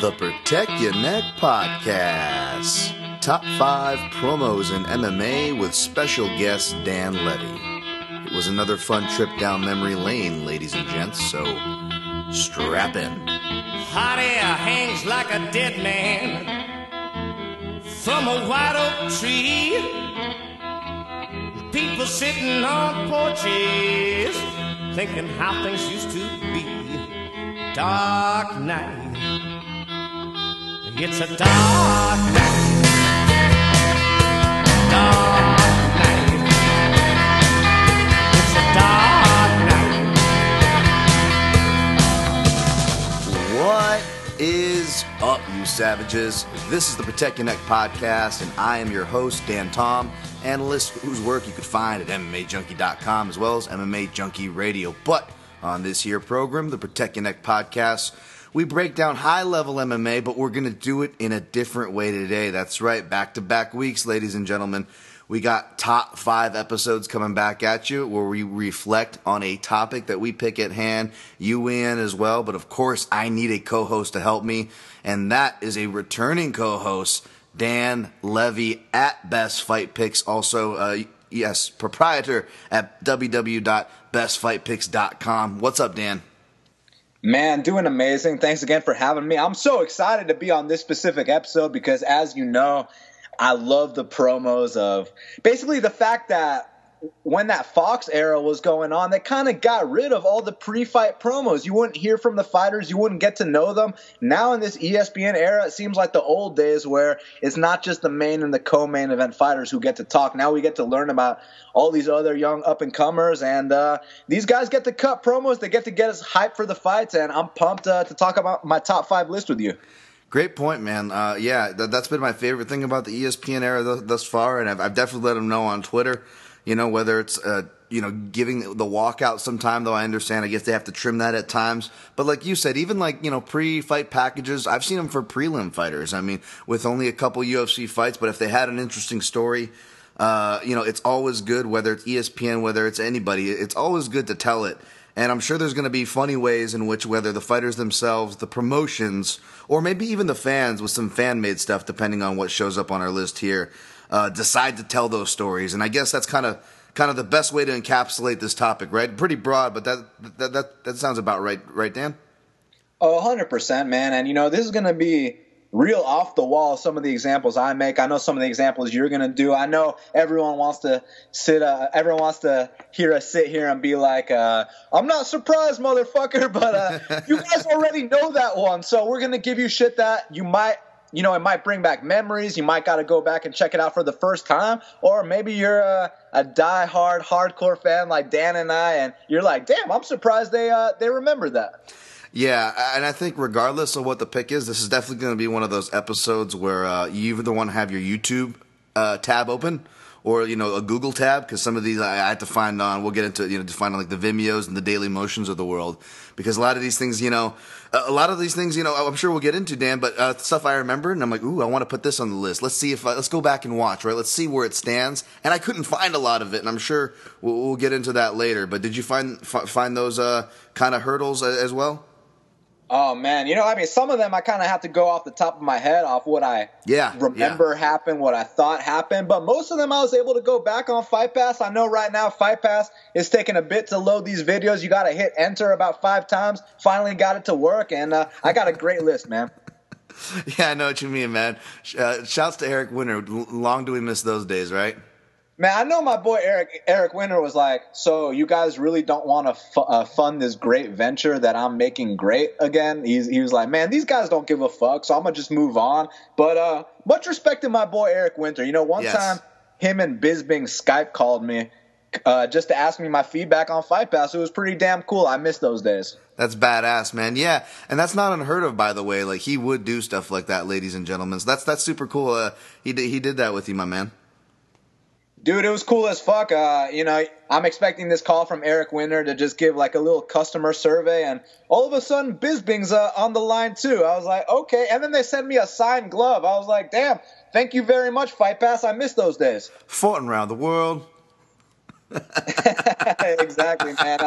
The Protect Your Neck Podcast. Top 5 promos in MMA with special guest Dan Levy. It was another fun trip down memory lane, ladies and gents, so strap in. Hot air hangs like a dead man from a white oak tree. People sitting on porches thinking how things used to be. Dark night. It's a dark night, dark night. It's a dark night. What is up, you savages? This is the Protect Your Neck Podcast, and I am your host, Dan Tom, analyst whose work you could find at MMAJunkie.com as well as MMA Junkie Radio. But on this here program, the Protect Your Neck Podcast, we break down high-level MMA, but we're going to do it in a different way today. That's right, back-to-back weeks, ladies and gentlemen. We got top 5 episodes coming back at you where we reflect on a topic that we pick at hand. You in as well, but of course I need a co-host to help me, and that is a returning co-host, Dan Levy at Best Fight Picks, also yes, proprietor at www.bestfightpicks.com. What's up, Dan? Man, doing amazing. Thanks again for having me. I'm so excited to be on this specific episode because, as you know, I love the promos of basically the fact that when that Fox era was going on, they kind of got rid of all the pre-fight promos. You wouldn't hear from the fighters. You wouldn't get to know them. Now in this ESPN era, it seems like the old days where it's not just the main and the co-main event fighters who get to talk. Now we get to learn about all these other young up-and-comers, and these guys get to cut promos. They get to get us hyped for the fights, and I'm pumped to talk about my top 5 list with you. Great point, man. That's been my favorite thing about the ESPN era thus far, and I've definitely let them know on Twitter. You know, whether it's, giving the walkout sometime, though I understand, I guess they have to trim that at times. But like you said, even like, you know, pre-fight packages, I've seen them for prelim fighters. I mean, with only a couple UFC fights, but if they had an interesting story, it's always good, whether it's ESPN, whether it's anybody, it's always good to tell it. And I'm sure there's going to be funny ways in which whether the fighters themselves, the promotions, or maybe even the fans with some fan-made stuff, depending on what shows up on our list here, decide to tell those stories. And I guess that's kind of the best way to encapsulate this topic, right? Pretty broad, but that sounds about right, Dan? Oh, 100%, man. And, you know, this is going to be real off the wall, some of the examples I make. I know some of the examples you're going to do. I know everyone wants to hear us sit here and be like, I'm not surprised, motherfucker, but you guys already know that one. So we're going to give you shit that you might – you know, it might bring back memories. You might got to go back and check it out for the first time. Or maybe you're a die-hard, hardcore fan like Dan and I, and you're like, damn, I'm surprised they remembered that. Yeah, and I think regardless of what the pick is, this is definitely going to be one of those episodes where you either want to have your YouTube tab open or, you know, a Google tab, because some of these I had to find on. We'll get into, to find on, like, the Vimeos and the Daily Motions of the world, because a lot of these things, I'm sure we'll get into, Dan, but stuff I remember, and I'm like, ooh, I want to put this on the list. Let's see if let's go back and watch, right? Let's see where it stands. And I couldn't find a lot of it, and I'm sure we'll get into that later. But did you find those kind of hurdles as well? Oh, man. You know, I mean, some of them I kind of have to go off the top of my head off what I remember happened, what I thought happened. But most of them I was able to go back on Fight Pass. I know right now Fight Pass is taking a bit to load these videos. You got to hit enter about 5 times. Finally got it to work, and I got a great list, man. Yeah, I know what you mean, man. Shouts to Eric Winter. Long do we miss those days, right? Man, I know my boy Eric Winter was like, so you guys really don't want to fund this great venture that I'm making great again? He was like, man, these guys don't give a fuck, so I'm going to just move on. But much respect to my boy Eric Winter. You know, one time him and Bisbing Skype called me just to ask me my feedback on Fight Pass. It was pretty damn cool. I miss those days. That's badass, man. Yeah, and that's not unheard of, by the way. Like, he would do stuff like that, ladies and gentlemen. So that's super cool. He did that with you, my man. Dude, it was cool as fuck. I'm expecting this call from Eric Winter to just give like a little customer survey, and all of a sudden Bisbing's on the line too. I was like, okay. And then they sent me a signed glove. I was like, damn, thank you very much, Fight Pass. I miss those days. Fought around the world. Exactly, man.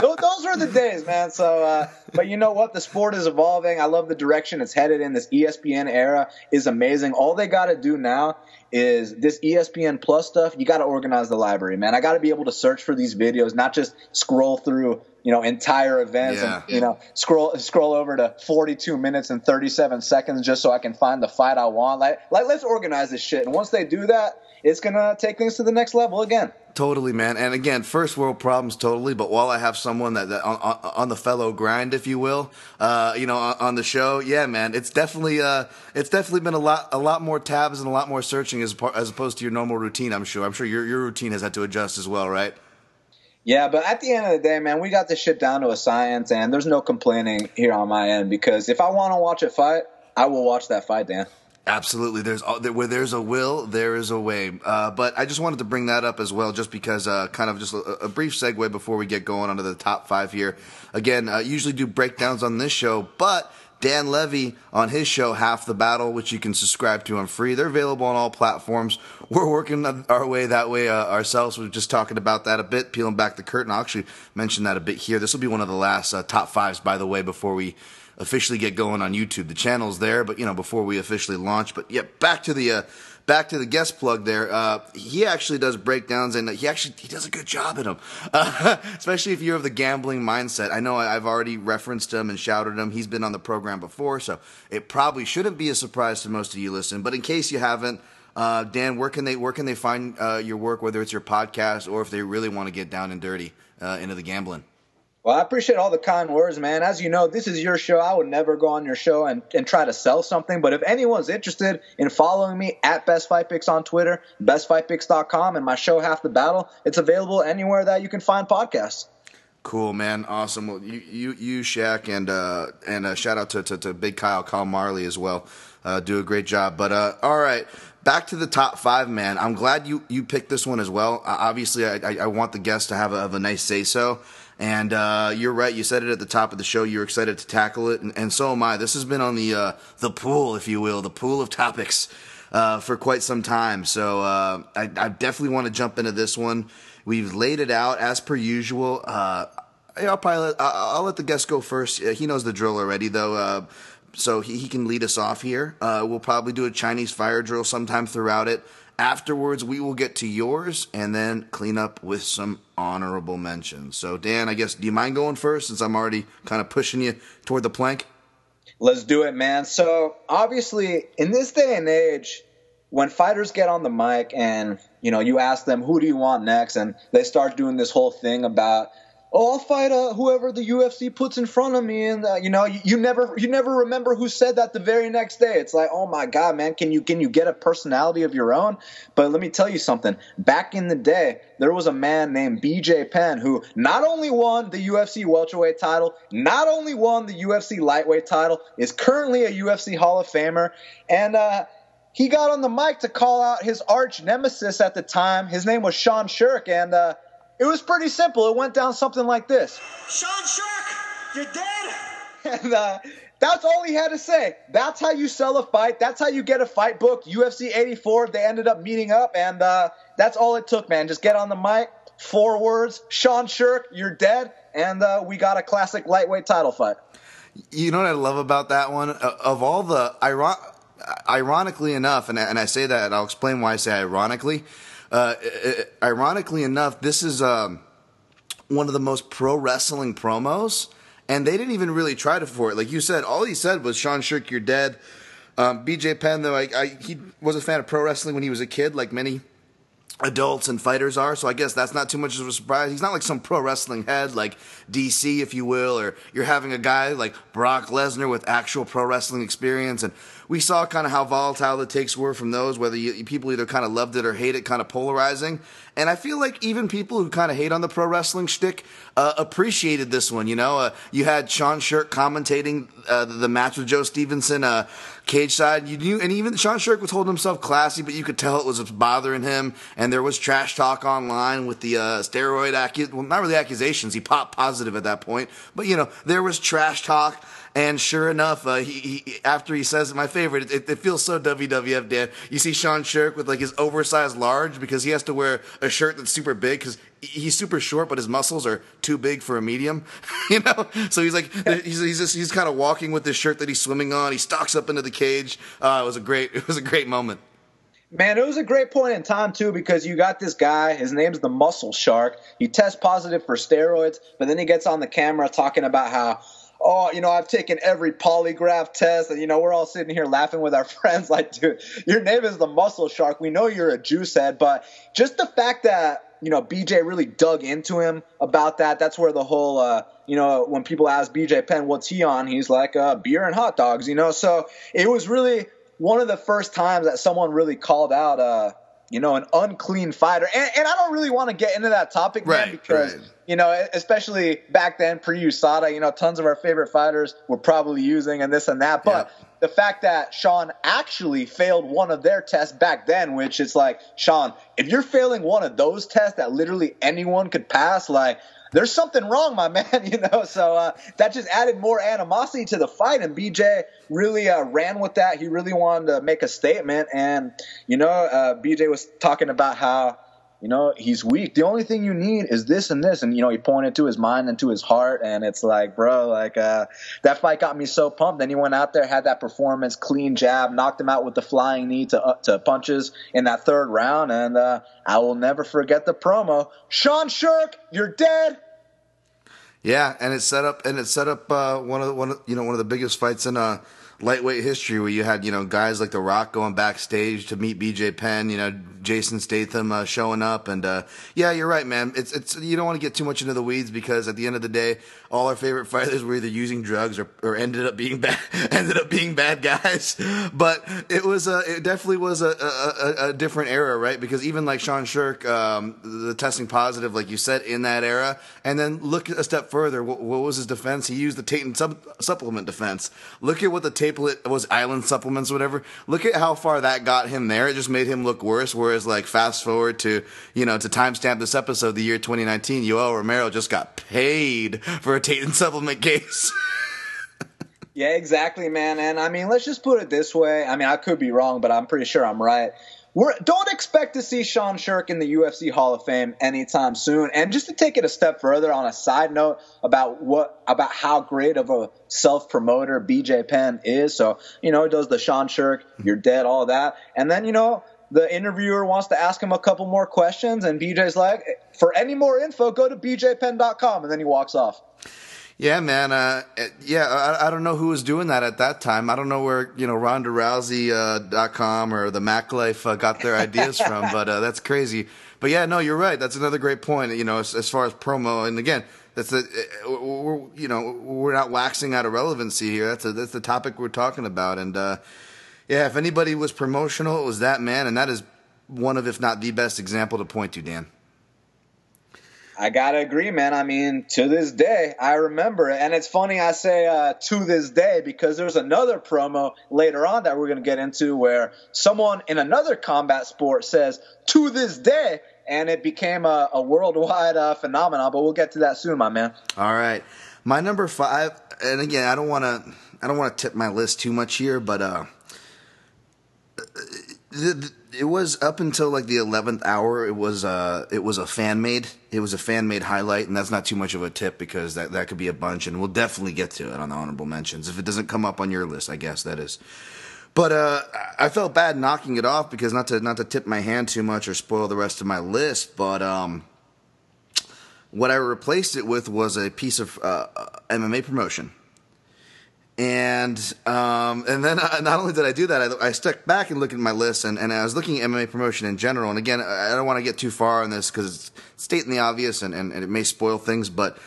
Those were the days, man. So, but you know what? The sport is evolving. I love the direction it's headed in. This ESPN era is amazing. All they got to do now is this ESPN Plus stuff. You got to organize the library, man. I got to be able to search for these videos, not just scroll through, you know, entire events and, you know, scroll over to 42 minutes and 37 seconds just so I can find the fight I want. Like, let's organize this shit. And once they do that, it's going to take things to the next level again. Totally, man. And again, first world problems, totally. But while I have someone that on the fellow grind, if you will, you know, on the show, yeah, man, it's definitely been a lot more tabs and a lot more searching as opposed to your normal routine. I'm sure your routine has had to adjust as well, right? Yeah, but at the end of the day, man, we got this shit down to a science, and there's no complaining here on my end, because if I want to watch a fight, I will watch that fight, Dan. Absolutely. Where there's a will, there is a way. But I just wanted to bring that up as well, just because kind of just a brief segue before we get going onto the top five here. Again, usually do breakdowns on this show, but Dan Levy on his show, Half the Battle, which you can subscribe to on free. They're available on all platforms. We're working our way that way ourselves. We're just talking about that a bit, peeling back the curtain. I'll actually mention that a bit here. This will be one of the last top fives, by the way, before we officially get going on YouTube. The channel's there, but, you know, before we officially launch. But yeah, back to the guest plug there. He actually does breakdowns, and he does a good job at them, especially if you're of the gambling mindset. I know I've already referenced him and shouted him. He's been on the program before, so it probably shouldn't be a surprise to most of you listening. But in case you haven't, Dan, where can they find your work, whether it's your podcast or if they really want to get down and dirty into the gambling? Well, I appreciate all the kind words, man. As you know, this is your show. I would never go on your show and try to sell something. But if anyone's interested in following me at Best Fight Picks on Twitter, bestfightpicks.com, and my show, Half the Battle, it's available anywhere that you can find podcasts. Cool, man. Awesome. Well, you Shaq, and shout out to Big Kyle Marley as well. Do a great job. But all right. Back to the top five, man. I'm glad you picked this one as well. Obviously, I want the guests to have a nice say-so. And you're right. You said it at the top of the show. You're excited to tackle it, and so am I. This has been on the pool, if you will, the pool of topics for quite some time. So I definitely want to jump into this one. We've laid it out as per usual. I'll let the guest go first. He knows the drill already, though. So he can lead us off here. We'll probably do a Chinese fire drill sometime throughout it. Afterwards, we will get to yours and then clean up with some honorable mentions. So, Dan, I guess, do you mind going first since I'm already kind of pushing you toward the plank? Let's do it, man. So, obviously, in this day and age, when fighters get on the mic and, you know, you ask them, who do you want next? And they start doing this whole thing about, oh, I'll fight whoever the UFC puts in front of me, and you know, you never remember who said that the very next day. It's like, oh my God, man, can you get a personality of your own? But let me tell you something. Back in the day, there was a man named BJ Penn who not only won the UFC welterweight title, not only won the UFC lightweight title, is currently a UFC Hall of Famer, and he got on the mic to call out his arch nemesis at the time. His name was Sean Sherk, and it was pretty simple. It went down something like this. Sean Sherk, you're dead. And that's all he had to say. That's how you sell a fight. That's how you get a fight booked. UFC 84, they ended up meeting up, and that's all it took, man. Just get on the mic, 4 words, Sean Sherk, you're dead, and we got a classic lightweight title fight. You know what I love about that one? Of all the ironically enough, and I say that, and I'll explain why I say ironically, ironically enough, this is one of the most pro wrestling promos, and they didn't even really try to for it. Like you said, all he said was, Sean Sherk, you're dead. BJ Penn, though, he was a fan of pro wrestling when he was a kid, like many adults and fighters are, so I guess that's not too much of a surprise. He's not like some pro wrestling head like DC, if you will, or you're having a guy like Brock Lesnar with actual pro wrestling experience. And we saw kind of how volatile the takes were from those, whether people either kind of loved it or hate it, kind of polarizing. And I feel like even people who kind of hate on the pro wrestling shtick appreciated this one. You know, you had Sean Sherk commentating the match with Joe Stevenson, cage side. You knew, and even Sean Sherk was holding himself classy, but you could tell it was bothering him. and there was trash talk online with the steroid well, not really accusations. He popped positive at that point, but you know, there was trash talk. And sure enough, after he says it, my favorite, it feels so WWF, Dan. You see Sean Sherk with like his oversized large because he has to wear a shirt that's super big because he's super short, but his muscles are too big for a medium, you know? So he's like, he's kind of walking with this shirt that he's swimming on. He stalks up into the cage. It was a great moment. Man, it was a great point in time, too, because you got this guy, his name's the Muscle Shark. He tests positive for steroids, but then he gets on the camera talking about how, oh, you know, I've taken every polygraph test, and, you know, we're all sitting here laughing with our friends like, dude, your name is the Muscle Shark. We know you're a juice head, but just the fact that, you know, BJ really dug into him about that. That's where the whole, you know, when people ask BJ Penn, what's he on? He's like, beer and hot dogs, you know? So it was really one of the first times that someone really called out, you know, an unclean fighter. And I don't really want to get into that topic, man, because, you know, especially back then, pre-USADA, you know, tons of our favorite fighters were probably using and this and that. But the fact that Sean actually failed one of their tests back then, which it's like, Sean, if you're failing one of those tests that literally anyone could pass, like, there's something wrong, my man, you know? So that just added more animosity to the fight, and BJ really ran with that. He really wanted to make a statement, and, you know, BJ was talking about how, you know, he's weak. The only thing you need is this and this, and, you know, he pointed to his mind and to his heart, and it's like, bro, like, that fight got me so pumped. Then he went out there, had that performance, clean jab, knocked him out with the flying knee to punches in that third round, and I will never forget the promo. Sean Sherk, you're dead. Yeah, and it set up one of the biggest fights in lightweight history, where you had, you know, guys like The Rock going backstage to meet BJ Penn, you know, Jason Statham showing up, and yeah, you're right, man. It's you don't want to get too much into the weeds, because at the end of the day, all our favorite fighters were either using drugs or ended up being bad guys. But it definitely was a different era, right? Because even like Sean Sherk, the testing positive, like you said, in that era, and then look a step further. What was his defense? He used the Tatum supplement defense. Look at what the It was Island Supplements, whatever. Look at how far that got him there. It just made him look worse. Whereas, like, fast forward to, you know, to timestamp this episode, the year 2019, Yoel Romero just got paid for a Tatum supplement case. Yeah, exactly, man. And I mean, let's just put it this way. I mean, I could be wrong, but I'm pretty sure I'm right. Don't expect to see Sean Sherk in the UFC Hall of Fame anytime soon. And just to take it a step further, on a side note about how great of a self-promoter BJ Penn is. So, you know, he does the Sean Sherk, you're dead, all that. And then, you know, the interviewer wants to ask him a couple more questions, and BJ's like, for any more info, go to bjpenn.com. And then he walks off. Yeah, man. I don't know who was doing that at that time. I don't know where, you know, RondaRousey.com or the Mac Life got their ideas from, but that's crazy. But yeah, no, you're right. That's another great point, you know, as far as promo. And again, we're not waxing out of relevancy here. That's the topic we're talking about. And yeah, if anybody was promotional, it was that man. And that is one of, if not the best example to point to, Dan. I got to agree, man. I mean, to this day, I remember it. And it's funny I say to this day, because there's another promo later on that we're going to get into where someone in another combat sport says, to this day, and it became a worldwide phenomenon. But we'll get to that soon, my man. All right. My number 5, and again, I don't want to tip my list too much here, but it was up until like the 11th hour. It was a fan-made. It was a fan-made highlight, and that's not too much of a tip, because that could be a bunch, and we'll definitely get to it on the honorable mentions. If it doesn't come up on your list, I guess that is. But I felt bad knocking it off, because not to tip my hand too much or spoil the rest of my list, but what I replaced it with was a piece of MMA promotion. And then not only did I do that, I stepped back and looked at my list, and I was looking at MMA promotion in general. And again, I don't want to get too far on this, because it's stating the obvious, and it may spoil things. But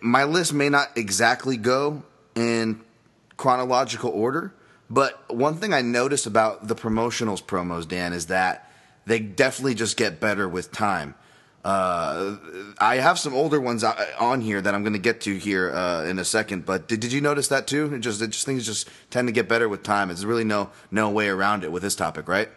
my list may not exactly go in chronological order. But one thing I noticed about the promotionals promos, Dan, is that they definitely just get better with time. I have some older ones on here that I'm going to get to here in a second, but did you notice that too? Things just tend to get better with time. There's really no way around it with this topic, right?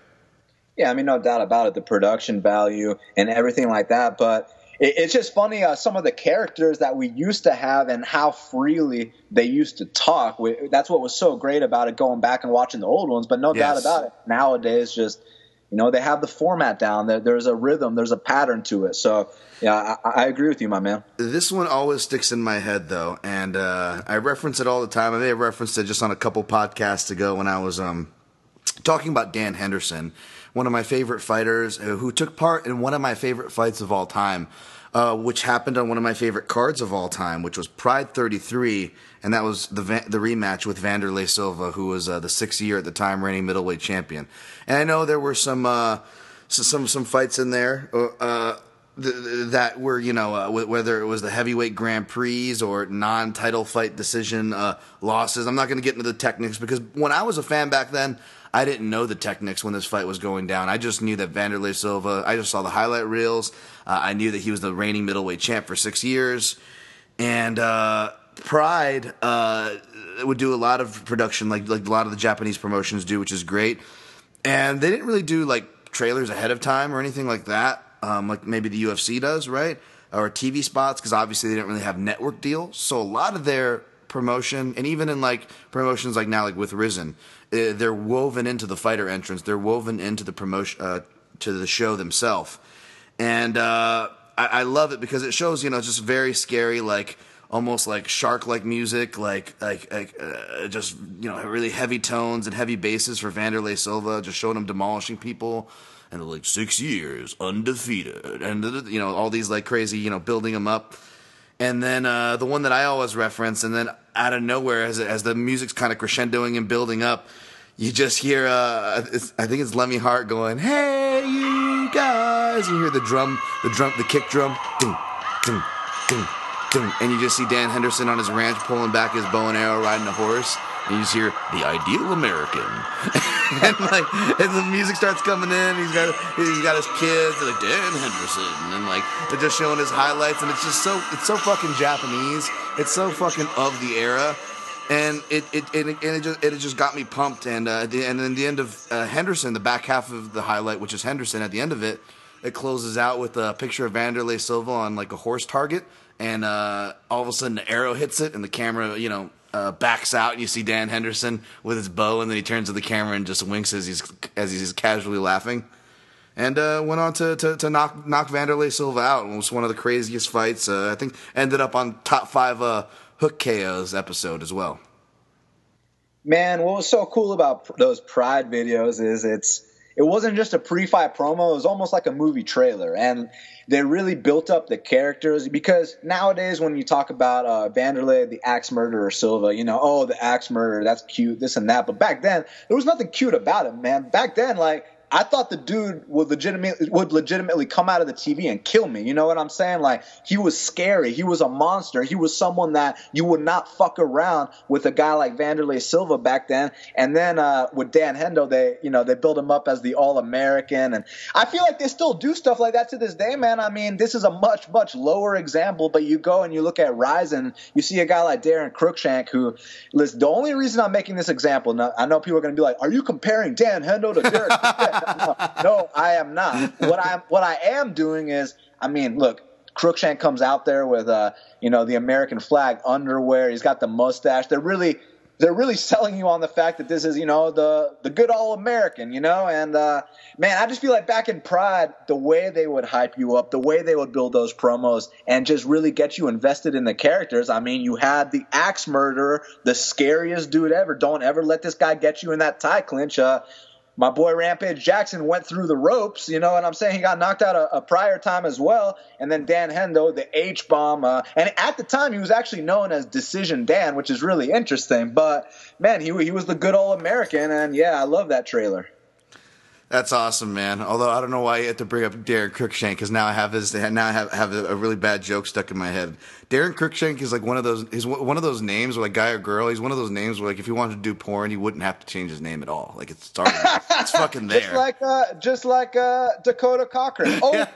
Yeah, I mean, no doubt about it, the production value and everything like that. But it's just funny some of the characters that we used to have and how freely they used to talk. That's what was so great about it, going back and watching the old ones. But no doubt about it, nowadays just – you know, they have the format down. There's a rhythm. There's a pattern to it. So, yeah, I agree with you, my man. This one always sticks in my head, though, and I reference it all the time. I may have referenced it just on a couple podcasts ago when I was talking about Dan Henderson, one of my favorite fighters who took part in one of my favorite fights of all time, which happened on one of my favorite cards of all time, which was Pride 33, and that was the rematch with Vanderlei Silva, who was the sixth-year at the time reigning middleweight champion. And I know there were some fights in there that were, you know, whether it was the heavyweight Grand Prix or non-title fight decision losses. I'm not going to get into the techniques because when I was a fan back then, I didn't know the techniques when this fight was going down. I just knew that Vanderlei Silva, I just saw the highlight reels. I knew that he was the reigning middleweight champ for 6 years. And Pride would do a lot of production like a lot of the Japanese promotions do, which is great. And they didn't really do like trailers ahead of time or anything like that, like maybe the UFC does, right? Or TV spots, because obviously they didn't really have network deals. So a lot of their promotion, and even in like promotions like now, like with Rizin, they're woven into the fighter entrance. They're woven into the promotion, to the show themselves, and I love it because it shows, you know, just very scary, like almost like shark-like music, like just, you know, really heavy tones and heavy basses for Vanderlei Silva, just showing him demolishing people. And like 6 years undefeated, and you know all these like crazy, you know, building them up. And then the one that I always reference, and then out of nowhere, as the music's kind of crescendoing and building up, you just hear, I think it's Lemmy Hart going, "Hey, you guys!" You hear the kick drum, ding, ding, ding, ding, and you just see Dan Henderson on his ranch pulling back his bow and arrow, riding a horse, and you just hear "The Ideal American," and like, and the music starts coming in. He's got his kids, and like Dan Henderson, and like they're just showing his highlights, and it's so fucking Japanese. It's so fucking of the era, and it just got me pumped. And at the end of Henderson, the back half of the highlight, which is Henderson, at the end of it, it closes out with a picture of Vanderlei Silva on like a horse target, and all of a sudden the arrow hits it, and the camera, you know, backs out, and you see Dan Henderson with his bow, and then he turns to the camera and just winks as he's casually laughing, and went on to knock Vanderlei Silva out. It was one of the craziest fights. I think ended up on top 5 Hook KOs episode as well. Man, what was so cool about those Pride videos is it wasn't just a pre-fight promo. It was almost like a movie trailer, and they really built up the characters, because nowadays when you talk about Vanderlei, the axe murderer Silva, you know, oh, the axe murderer, that's cute, this and that. But back then, there was nothing cute about him, man. Back then, like, I thought the dude would legitimately come out of the TV and kill me. You know what I'm saying? Like, he was scary. He was a monster. He was someone that you would not fuck around with, a guy like Vanderlei Silva back then. And then with Dan Hendo, they built him up as the All-American. And I feel like they still do stuff like that to this day, man. I mean, this is a much, much lower example, but you go and you look at Rizin, you see a guy like Darren Cruikshank who, listen, the only reason I'm making this example, now, I know people are going to be like, are you comparing Dan Hendo to Derek? No, I am not. What I am doing is, I mean, look, Cruikshank comes out there with the American flag underwear. He's got the mustache. They're really selling you on the fact that this is, you know, the good all American, you know. And man, I just feel like back in Pride, the way they would hype you up, the way they would build those promos, and just really get you invested in the characters. I mean, you had the axe murderer, the scariest dude ever. Don't ever let this guy get you in that tie clinch. My boy Rampage Jackson went through the ropes, you know what I'm saying? He got knocked out a prior time as well. And then Dan Hendo, the H-bomb. And at the time, he was actually known as Decision Dan, which is really interesting. But, man, he was the good old American. And, yeah, I love that trailer. That's awesome, man. Although I don't know why you had to bring up Darren Cruikshank, because now I have a really bad joke stuck in my head. Darren Cruikshank is like one of those names, where like guy or girl. He's one of those names where like if he wanted to do porn, he wouldn't have to change his name at all. Like it's fucking there. Just like Dakota Cochran. Oh, yeah.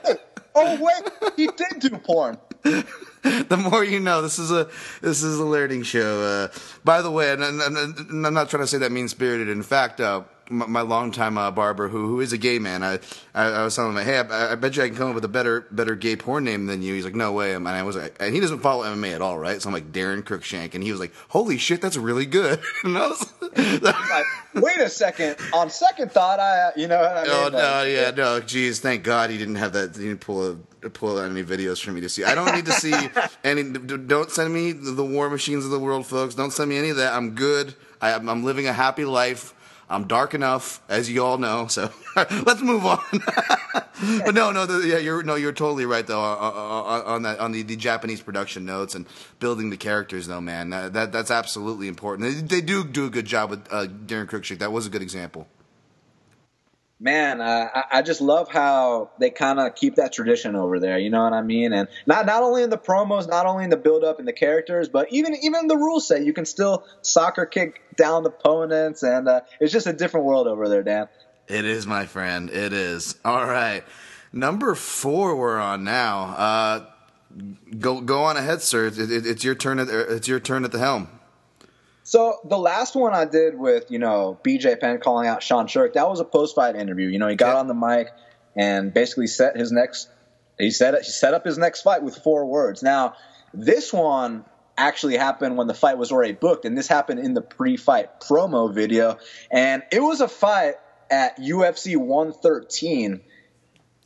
Wait, he did do porn. The more you know. This is a learning show. By the way, and I'm not trying to say that mean-spirited. In fact, my longtime barber, who is a gay man. I was telling him, hey, I bet you I can come up with a better gay porn name than you. He's like, no way. And I was like, and he doesn't follow MMA at all, right? So I'm like, Darren Cruikshank, and he was like, holy shit, that's really good. And I was like, wait a second. On second thought, I mean? Oh no, yeah, no, geez, thank God he didn't have that. He didn't pull out any videos for me to see. I don't need to see any. Don't send me the war machines of the world, folks. Don't send me any of that. I'm good. I'm living a happy life. I'm dark enough, as you all know. So let's move on. But you're totally right though on the Japanese production notes and building the characters though, man. That's absolutely important. They do a good job with Darren Cruikshank. That was a good example. Man, I just love how they kind of keep that tradition over there. You know what I mean? And not only in the promos, not only in the build-up and the characters, but even the rules say you can still soccer kick down opponents. And it's just a different world over there, Dan. It is, my friend. It is. All right. Number 4 we're on now. Go on ahead, sir. It's your turn. It's your turn at the helm. So the last one I did with, BJ Penn calling out Sean Shirk, that was a post-fight interview. He got on the mic and basically set up his next fight with 4 words. Now, this one actually happened when the fight was already booked, and this happened in the pre-fight promo video. And it was a fight at UFC 113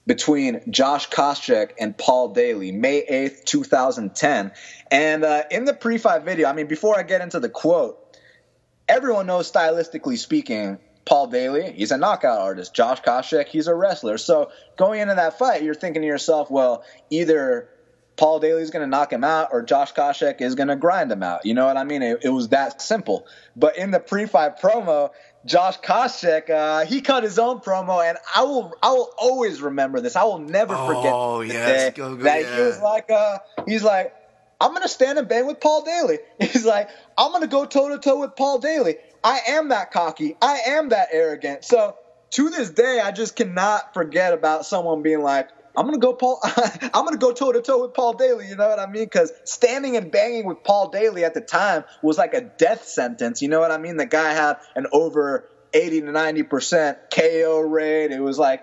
between Josh Koscheck and Paul Daly, May 8th, 2010. And in the pre-fight video, before I get into the quote, everyone knows stylistically speaking, Paul Daly, he's a knockout artist. Josh Koscheck, he's a wrestler. So going into that fight, you're thinking to yourself, well, either Paul Daly's going to knock him out or Josh Koscheck is going to grind him out. You know what I mean? It was that simple. But in the pre-fight promo, Josh Koscheck, he cut his own promo, and I will always remember this. I will never forget He was like, I'm going to stand and bang with Paul Daly. He's like, I'm going to go toe-to-toe with Paul Daly. I am that cocky. I am that arrogant. So to this day, I just cannot forget about someone being like, I'm going to go toe-to-toe with Paul Daly, you know what I mean? Because standing and banging with Paul Daly at the time was like a death sentence, you know what I mean? The guy had an over 80 to 90% KO rate. It was like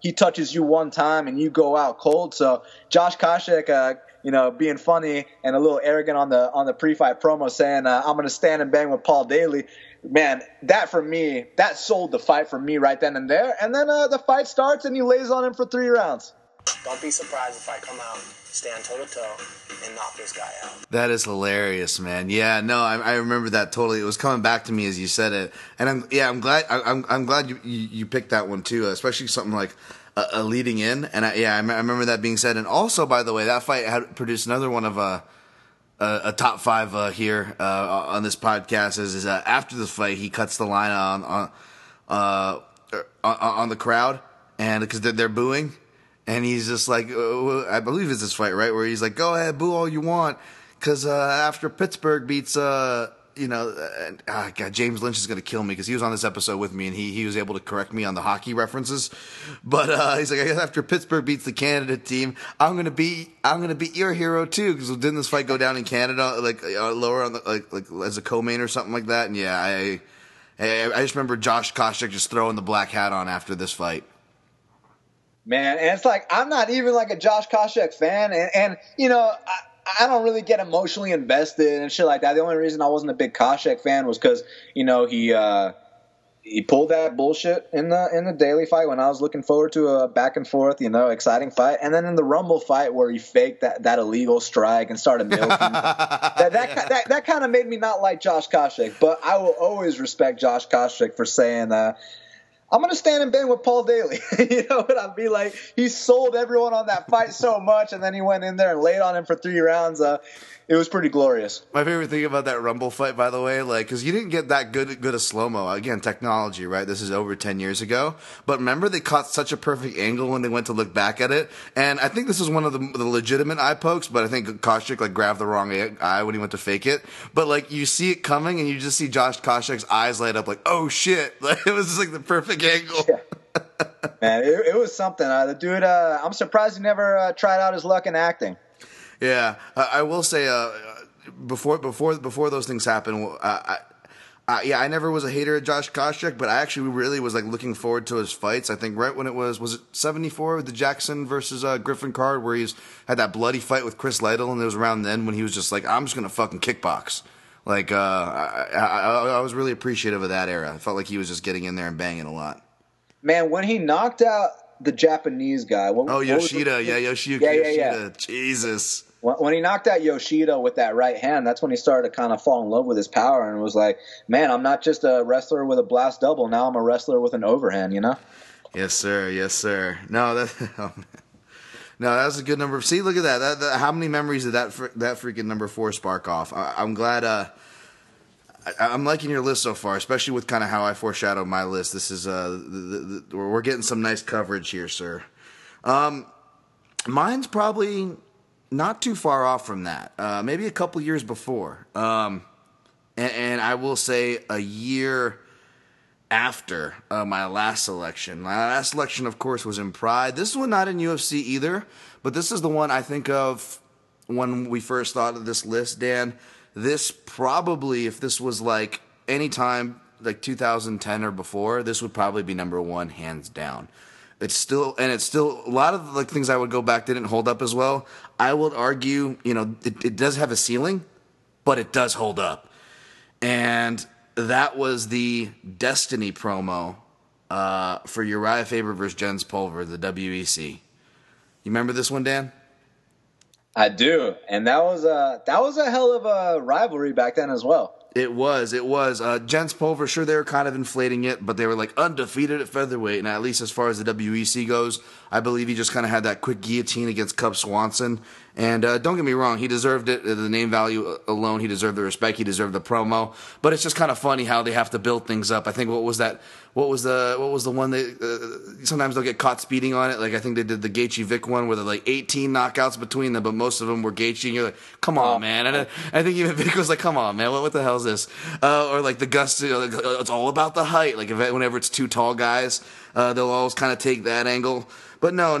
he touches you one time and you go out cold. So Josh Koscheck, being funny and a little arrogant on the pre-fight promo saying, I'm going to stand and bang with Paul Daly. Man, that sold the fight for me right then and there. And then the fight starts and he lays on him for 3 rounds. Don't be surprised if I come out, stand toe-to-toe, and knock this guy out. That is hilarious, man. Yeah, no, I remember that totally. It was coming back to me as you said it. And I'm glad you picked that one too, especially something like a leading in. And I remember that being said. And also, by the way, that fight had produced another one of a top 5 here on this podcast is after the fight he cuts the line on the crowd, and because they're booing, and he's just like, I believe it's this fight, right, where he's like, go ahead, boo all you want, because after Pittsburgh beats James Lynch is going to kill me because he was on this episode with me and he was able to correct me on the hockey references. But he's like, I guess after Pittsburgh beats the Canada team, I'm going to beat your hero too, because didn't this fight go down in Canada lower on the as a co-main or something like that? And yeah, I just remember Josh Koscheck just throwing the black hat on after this fight. Man, and it's like I'm not even like a Josh Koscheck fan, and I don't really get emotionally invested and shit like that. The only reason I wasn't a big Koscheck fan was because, he pulled that bullshit in the Daly fight when I was looking forward to a back and forth, exciting fight. And then in the Rumble fight where he faked that illegal strike and started milking. That kind of made me not like Josh Koscheck. But I will always respect Josh Koscheck for saying I'm going to stand and bang with Paul Daly. You know what I mean? Like, he sold everyone on that fight so much, and then he went in there and laid on him for 3 rounds. It was pretty glorious. My favorite thing about that Rumble fight, by the way, because you didn't get that good of slow-mo. Again, technology, right? This is over 10 years ago. But remember, they caught such a perfect angle when they went to look back at it. And I think this is one of the legitimate eye pokes, but I think Koscheck, grabbed the wrong eye when he went to fake it. But, you see it coming, and you just see Josh Koscheck's eyes light up oh, shit. It was just, the perfect angle. Yeah. Man, it was something. The dude, I'm surprised he never tried out his luck in acting. Yeah, I will say before those things happen, I I never was a hater of Josh Koscheck, but I actually really was like looking forward to his fights. I think right when it was it 74 with the Jackson versus Griffin card where he's had that bloody fight with Chris Lytle, and it was around then when he was just like, I'm just gonna fucking kickbox. Like I was really appreciative of that era. I felt like he was just getting in there and banging a lot. Man, when he knocked out the Japanese guy, Yoshida, Yoshida, Jesus. When he knocked out Yoshida with that right hand, that's when he started to kind of fall in love with his power and was like, man, I'm not just a wrestler with a blast double. Now I'm a wrestler with an overhand, you know? Yes, sir. Yes, sir. No, that was a good number. See, look at that. How many memories did that freaking number 4 spark off? I'm glad. I'm liking your list so far, especially with kind of how I foreshadowed my list. This is we're getting some nice coverage here, sir. Mine's probably not too far off from that. Maybe a couple years before. And I will say a year after my last selection. My last selection, of course, was in Pride. This one not in UFC either, but this is the one I think of when we first thought of this list, Dan. This probably, if this was like any time, like 2010 or before, this would probably be number 1, hands down. It's still a lot of like things I would go back didn't hold up as well. I would argue, it does have a ceiling, but it does hold up. And that was the Destiny promo for Uriah Faber versus Jens Pulver, the WEC. You remember this one, Dan? I do, and that was a hell of a rivalry back then as well. It was. Jens Pulver, sure, they were kind of inflating it, but they were like undefeated at featherweight, and at least as far as the WEC goes, I believe he just kind of had that quick guillotine against Cub Swanson. And don't get me wrong, he deserved it. The name value alone, he deserved the respect, he deserved the promo. But it's just kind of funny how they have to build things up. I think what was the one that sometimes they'll get caught speeding on it. Like I think they did the Gaethje Vick one where they're like 18 knockouts between them, but most of them were Gaethje. And you're like, come on, man. And I think even Vick was like, come on, man, what the hell is this? Or like the Gus, it's all about the height. Like whenever it's two tall guys, they'll always kind of take that angle. But no.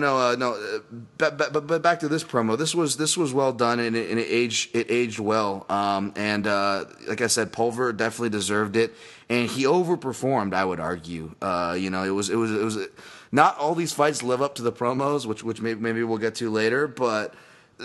But back to this promo. This was well done, and it aged well. And like I said, Pulver definitely deserved it, and he overperformed. I would argue. It was not all these fights live up to the promos, which maybe we'll get to later. But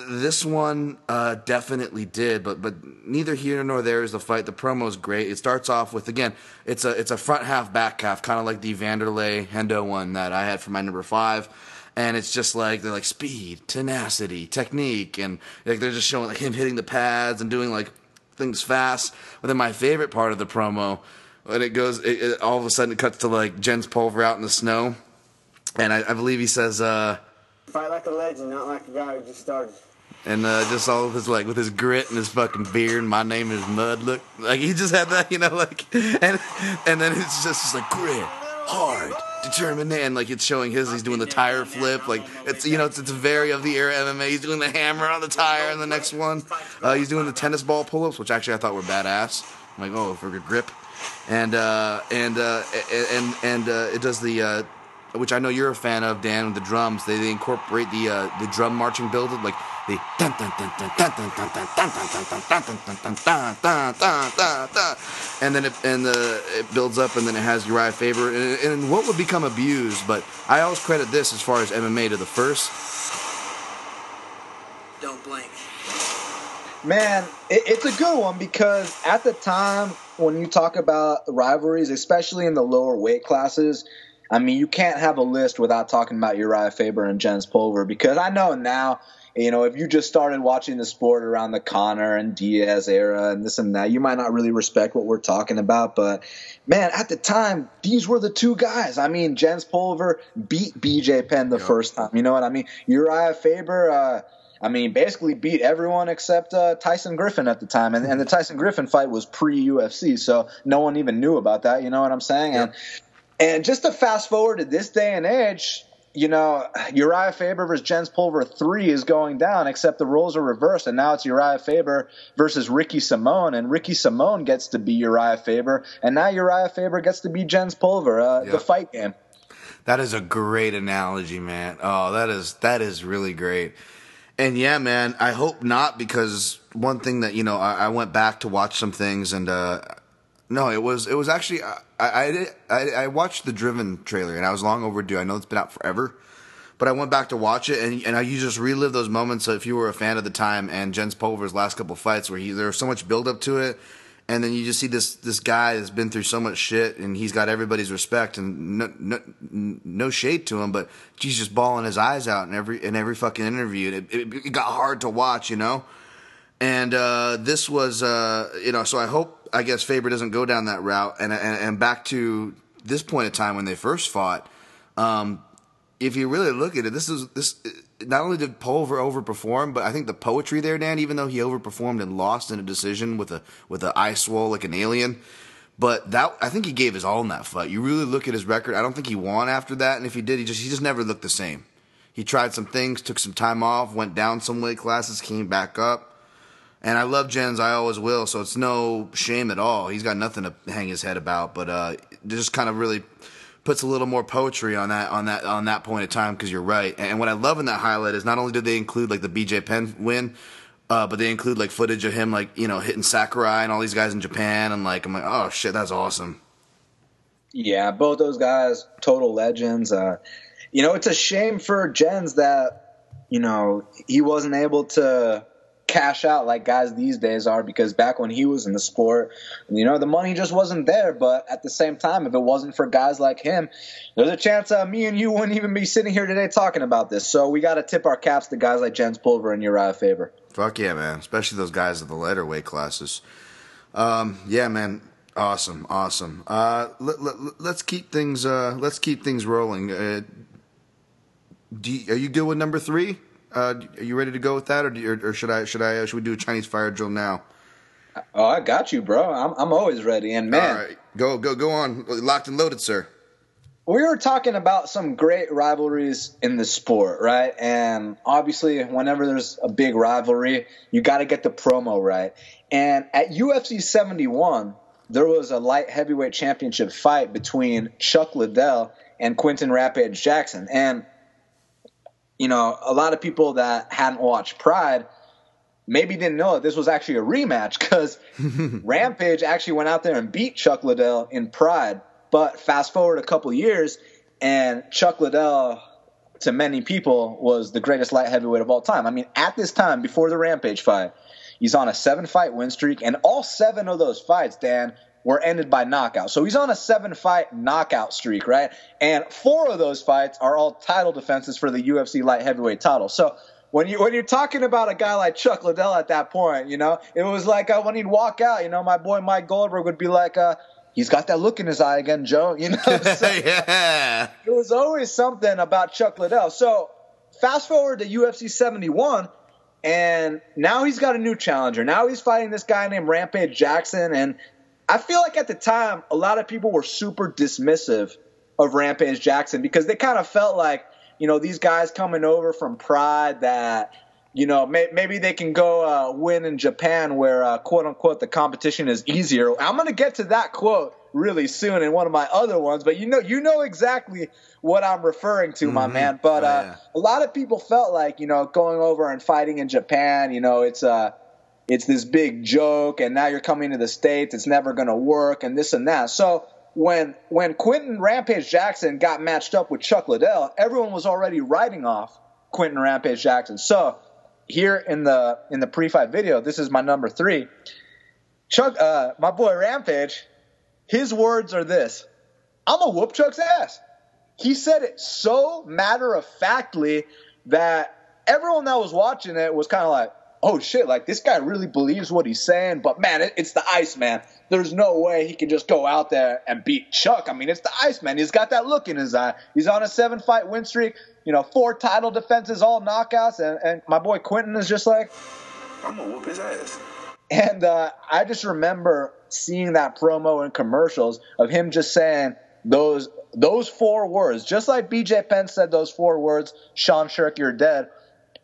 this one definitely did. But neither here nor there is the fight. The promo's great. It starts off with again, it's a front half back half, kind of like the Vanderlei Hendo one that I had for my number 5. And it's just like, they're like speed, tenacity, technique. And like they're just showing like him hitting the pads and doing like things fast. But then my favorite part of the promo, when it goes, it all of a sudden it cuts to like Jens Pulver out in the snow. And I believe he says, fight like a legend, not like a guy who just started. And just all of his, like, with his grit and his fucking beard, and my name is Mud, look. Like, he just had that, like, and then it's just like, grit, hard, determined, and like it's showing he's doing the tire flip, like it's it's very of the era MMA. He's doing the hammer on the tire in the next one. He's doing the tennis ball pull-ups, which actually I thought were badass. I'm like, oh, for a good grip, and it does the which I know you're a fan of, Dan, with the drums. They incorporate the drum marching build, like the dun dun dun dun dun dun dun dun dun dun dun dun dun dun dun, and then it builds up, and then it has Uriah Faber and what would become abused, but I always credit this as far as MMA to the first. Don't blink. Man, it's a good one because at the time when you talk about rivalries, especially in the lower weight classes, I mean, you can't have a list without talking about Uriah Faber and Jens Pulver, because I know now, if you just started watching the sport around the Conor and Diaz era and this and that, you might not really respect what we're talking about. But, man, at the time, these were the two guys. I mean, Jens Pulver beat BJ Penn the first time. You know what I mean? Uriah Faber, basically beat everyone except Tyson Griffin at the time. And the Tyson Griffin fight was pre-UFC, so no one even knew about that. You know what I'm saying? Yeah. And just to fast forward to this day and age, Uriah Faber versus Jens Pulver 3 is going down, except the roles are reversed, and now it's Uriah Faber versus Ricky Simon, and Ricky Simon gets to be Uriah Faber, and now Uriah Faber gets to be Jens Pulver, The fight game. That is a great analogy, man. Oh, that is really great. And yeah, man, I hope not, because one thing that, I went back to watch some things, and No, it was actually I watched the Driven trailer and I was long overdue. I know it's been out forever, but I went back to watch it and you just relive those moments. So if you were a fan at the time and Jens Pulver's last couple fights where there was so much build up to it, and then you just see this guy that's been through so much shit and he's got everybody's respect and no shade to him, but he's just bawling his eyes out in every fucking interview. And it got hard to watch, you know. And this was so I hope. I guess Faber doesn't go down that route, and back to this point of time when they first fought. If you really look at it, this. Not only did Pulver overperform, but I think the poetry there, Dan. Even though he overperformed and lost in a decision with an eye swole like an alien, but that I think he gave his all in that fight. You really look at his record. I don't think he won after that, and if he did, he just never looked the same. He tried some things, took some time off, went down some weight classes, came back up. And I love Jens, I always will, so it's no shame at all. He's got nothing to hang his head about, but it just kind of really puts a little more poetry on that point of time, because you're right. And what I love in that highlight is not only did they include like the BJ Penn win, but they include like footage of him like, you know, hitting Sakurai and all these guys in Japan, and like I'm like, oh shit, that's awesome. Yeah, both those guys, total legends. You know, it's a shame for Jens that, you know, he wasn't able to cash out like guys these days are, because back when he was in the sport, you know, the money just wasn't there. But at the same time, if it wasn't for guys like him, there's a chance me and you wouldn't even be sitting here today talking about this. So we got to tip our caps to guys like Jens Pulver and Uriah Faber. Fuck yeah, man. Especially those guys of the lighter weight classes. Yeah, man. Awesome. Let's keep things rolling. Are you good with number 3? Are you ready to go with that, or should we do a Chinese fire drill now? Oh, I got you, bro. I'm always ready. And man, all right, go on, locked and loaded, sir. We were talking about some great rivalries in the sport, right? And obviously, whenever there's a big rivalry, you got to get the promo right. And at UFC 71, there was a light heavyweight championship fight between Chuck Liddell and Quentin Rampage Jackson, and you know, a lot of people that hadn't watched Pride maybe didn't know that this was actually a rematch, because Rampage actually went out there and beat Chuck Liddell in Pride. But fast forward a couple years, and Chuck Liddell, to many people, was the greatest light heavyweight of all time. I mean, at this time, before the Rampage fight, he's on a 7-fight win streak, and all 7 of those fights, Dan, were ended by knockout. So he's on a 7-fight knockout streak, right? And 4 of those fights are all title defenses for the UFC light heavyweight title. So when you're talking about a guy like Chuck Liddell at that point, you know, it was like when he'd walk out, you know, my boy Mike Goldberg would be like, he's got that look in his eye again, Joe. You know, so yeah. It was always something about Chuck Liddell. So fast forward to UFC 71, and now he's got a new challenger. Now he's fighting this guy named Rampage Jackson, and I feel like at the time, a lot of people were super dismissive of Rampage Jackson, because they kind of felt like, you know, these guys coming over from Pride that, you know, maybe they can go win in Japan where, quote unquote, the competition is easier. I'm going to get to that quote really soon in one of my other ones, but you know exactly what I'm referring to, my man. But a lot of people felt like, you know, going over and fighting in Japan, you know, it's this big joke, and now you're coming to the States, it's never going to work, and this and that. So when Quentin Rampage Jackson got matched up with Chuck Liddell, everyone was already writing off Quentin Rampage Jackson. So here in the pre-fight video, this is my number 3. Chuck, my boy Rampage, his words are this: I'm going to whoop Chuck's ass. He said it so matter-of-factly that everyone that was watching it was kind of like, oh shit, like this guy really believes what he's saying, but man, it's the Iceman. There's no way he can just go out there and beat Chuck. I mean, it's the Iceman. He's got that look in his eye. He's on a 7-fight win streak, you know, 4 title defenses, all knockouts, and my boy Quentin is just like, I'm going to whoop his ass. And I just remember seeing that promo and commercials of him just saying those 4 words, just like BJ Penn said those 4 words, Sean Shirk, you're dead.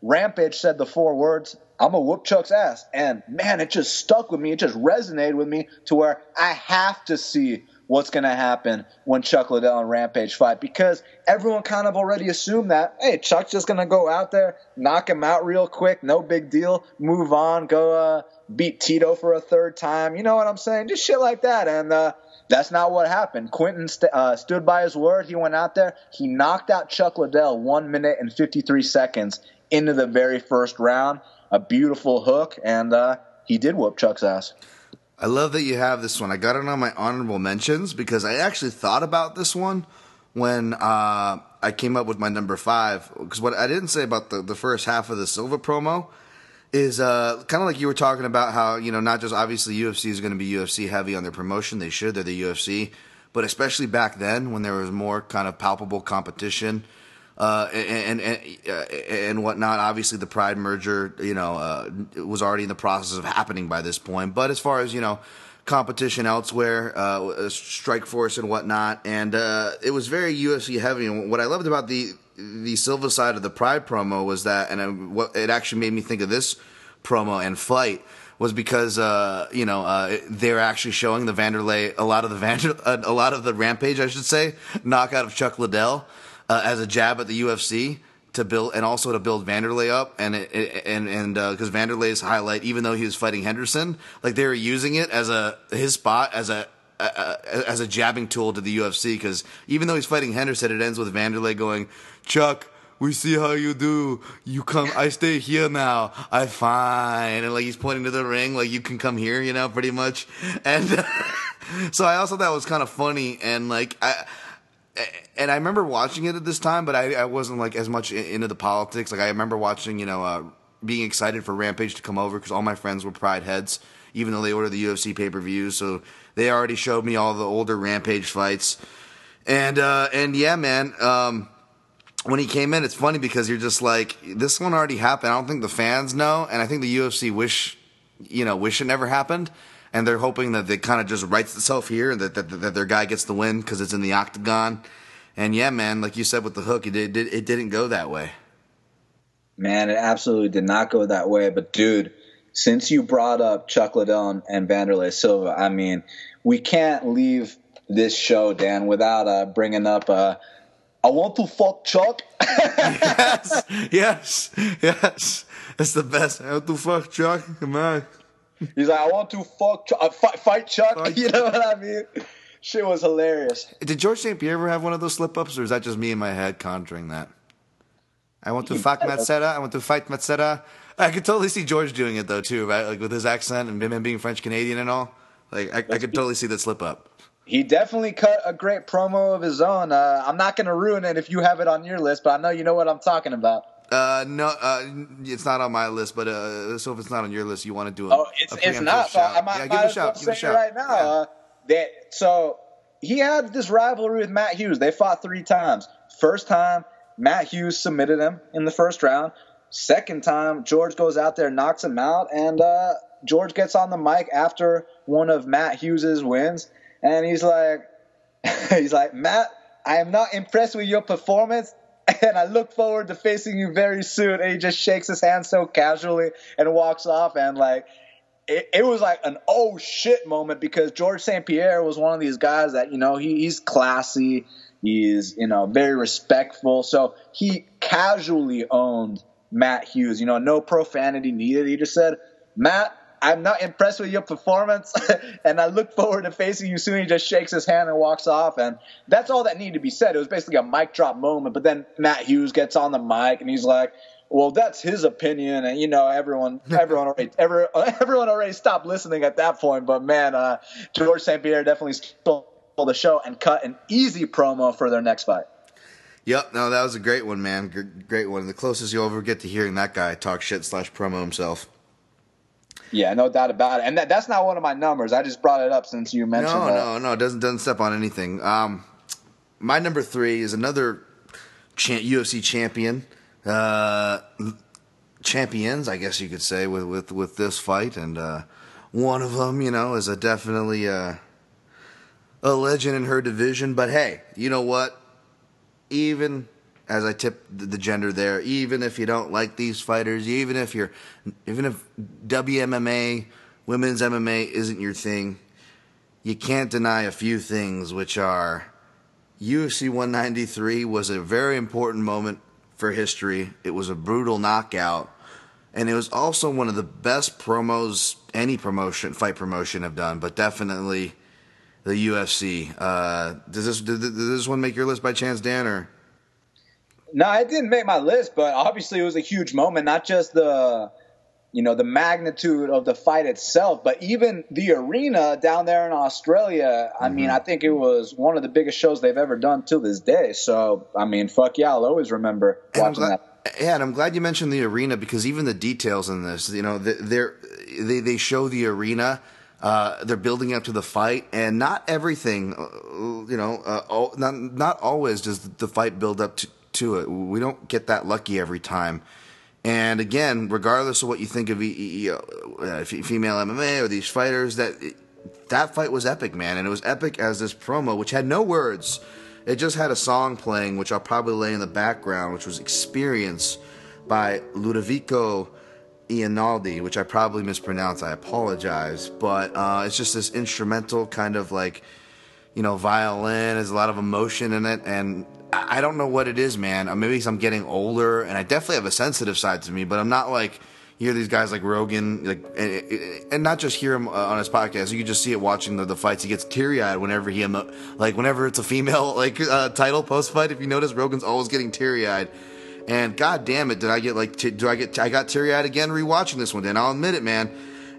Rampage said the 4 words, I'm going to whoop Chuck's ass. And, man, it just stuck with me. It just resonated with me to where I have to see what's going to happen when Chuck Liddell and Rampage fight, because everyone kind of already assumed that, hey, Chuck's just going to go out there, knock him out real quick, no big deal, move on, go beat Tito for a third time. You know what I'm saying? Just shit like that. And that's not what happened. Quentin stood by his word. He went out there. He knocked out Chuck Liddell 1 minute and 53 seconds into the very first round. A beautiful hook, and he did whoop Chuck's ass. I love that you have this one. I got it on my honorable mentions because I actually thought about this one when I came up with my number 5. Because what I didn't say about the first half of the Silva promo is kind of like you were talking about how, you know, not just obviously UFC is going to be UFC heavy on their promotion. They should. They're the UFC. But especially back then when there was more kind of palpable competition and whatnot. Obviously, the Pride merger, you know, was already in the process of happening by this point. But as far as, you know, competition elsewhere, Strikeforce and whatnot. And it was very UFC heavy. And what I loved about the Silva side of the Pride promo was that, and what it actually made me think of this promo and fight, was because they're actually showing the Vanderlei, a lot of the Rampage, I should say, knockout of Chuck Liddell as a jab at the UFC to build, and also to build Vanderlei up, and because Vanderlei's highlight, even though he was fighting Henderson, like they were using it as his spot as a jabbing tool to the UFC, because even though he's fighting Henderson, it ends with Vanderlei going, "Chuck, we see how you do. You come, I stay here now. I fine." And like he's pointing to the ring, like you can come here, you know, pretty much. And so I also thought that was kind of funny, and like I remember watching it at this time, but I wasn't like as much into the politics. Like I remember watching, you know, being excited for Rampage to come over because all my friends were Pride heads, even though they ordered the UFC pay-per-views, so they already showed me all the older Rampage fights. And yeah, man, when he came in, it's funny because you're just like, this one already happened. I don't think the fans know, and I think the UFC wish it never happened, and they're hoping that it kind of just writes itself here, and that their guy gets the win because it's in the octagon. And yeah, man, like you said with the hook, it didn't go that way. Man, it absolutely did not go that way, but dude, since you brought up Chuck Liddell and Vanderlei Silva, I mean, we can't leave this show, Dan, without bringing up "I want to fuck Chuck." Yes. That's the best. "I want to fuck Chuck." Come on. He's like, "I want to fuck Chuck. Fight Chuck." Fight. You know what I mean? Shit was hilarious. Did George St. Pierre ever have one of those slip-ups, or is that just me in my head conjuring that? "I want to fuck Matsera. I want to fight Matsera." I could totally see George doing it though too, right? Like with his accent and him being French Canadian and all. Like I could totally see that slip up. He definitely cut a great promo of his own. I'm not going to ruin it if you have it on your list, but I know you know what I'm talking about. No, it's not on my list. But so if it's not on your list, you want to do it? Oh, it's not. Shout. So I might, yeah, might as well say it right now. Yeah. So he had this rivalry with Matt Hughes. They fought 3 times. First time, Matt Hughes submitted him in the first round. Second time, George goes out there, knocks him out, and George gets on the mic after one of Matt Hughes' wins, and he's like, "Matt, I am not impressed with your performance, and I look forward to facing you very soon." And he just shakes his hand so casually and walks off, and like it was like an oh shit moment, because George St. Pierre was one of these guys that, you know, he's classy, he's, you know, very respectful, so he casually owned Matt Hughes, you know, no profanity needed. He just said, "Matt, I'm not impressed with your performance, and I look forward to facing you soon." He just shakes his hand and walks off, and that's all that needed to be said. It was basically a mic drop moment, but then Matt Hughes gets on the mic, and he's like, "Well, that's his opinion," and, you know, everyone already stopped listening at that point, but, man, George St. Pierre definitely stole the show and cut an easy promo for their next fight. Yep, no, that was a great one, man. Great one. The closest you'll ever get to hearing that guy talk shit /promo himself. Yeah, no doubt about it. And that's not one of my numbers. I just brought it up since you mentioned it. No. It doesn't step on anything. My number 3 is another UFC champion. Champions, I guess you could say, with this fight. And one of them, you know, is definitely a legend in her division. But, hey, you know what? Even as I tip the gender there, even if you don't like these fighters, even if WMMA, women's MMA isn't your thing, you can't deny a few things, which are UFC 193 was a very important moment for history. It was a brutal knockout, and it was also one of the best promos any promotion, fight promotion, have done, but definitely the UFC. Does this one make your list by chance, Dan? Or no, it didn't make my list, but obviously it was a huge moment, not just the, you know, the magnitude of the fight itself, but even the arena down there in Australia. I mean, I think it was one of the biggest shows they've ever done till this day. So, I mean, fuck yeah, I'll always remember watching that. Yeah, and I'm glad you mentioned the arena, because even the details in this, you know, they show the arena. They're building up to the fight, and not everything, you know, not always does the fight build up to it. We don't get that lucky every time. And again, regardless of what you think of female MMA or these fighters, that fight was epic, man. And it was epic as this promo, which had no words. It just had a song playing, which I'll probably lay in the background, which was Experience by Ludovico Einaudi, which I probably mispronounced. I apologize. But it's just this instrumental kind of, like, you know, violin. There's a lot of emotion in it, and I don't know what it is, man. Maybe because I'm getting older, and I definitely have a sensitive side to me, but I'm not like, you hear these guys like Rogan, like, and not just hear him on his podcast. You can just see it watching the fights. He gets teary-eyed whenever he, like, whenever it's a female, like, title post-fight. If you notice, Rogan's always getting teary-eyed. And god damn it, did I get, like, I got teary-eyed again rewatching this one, and I'll admit it, man.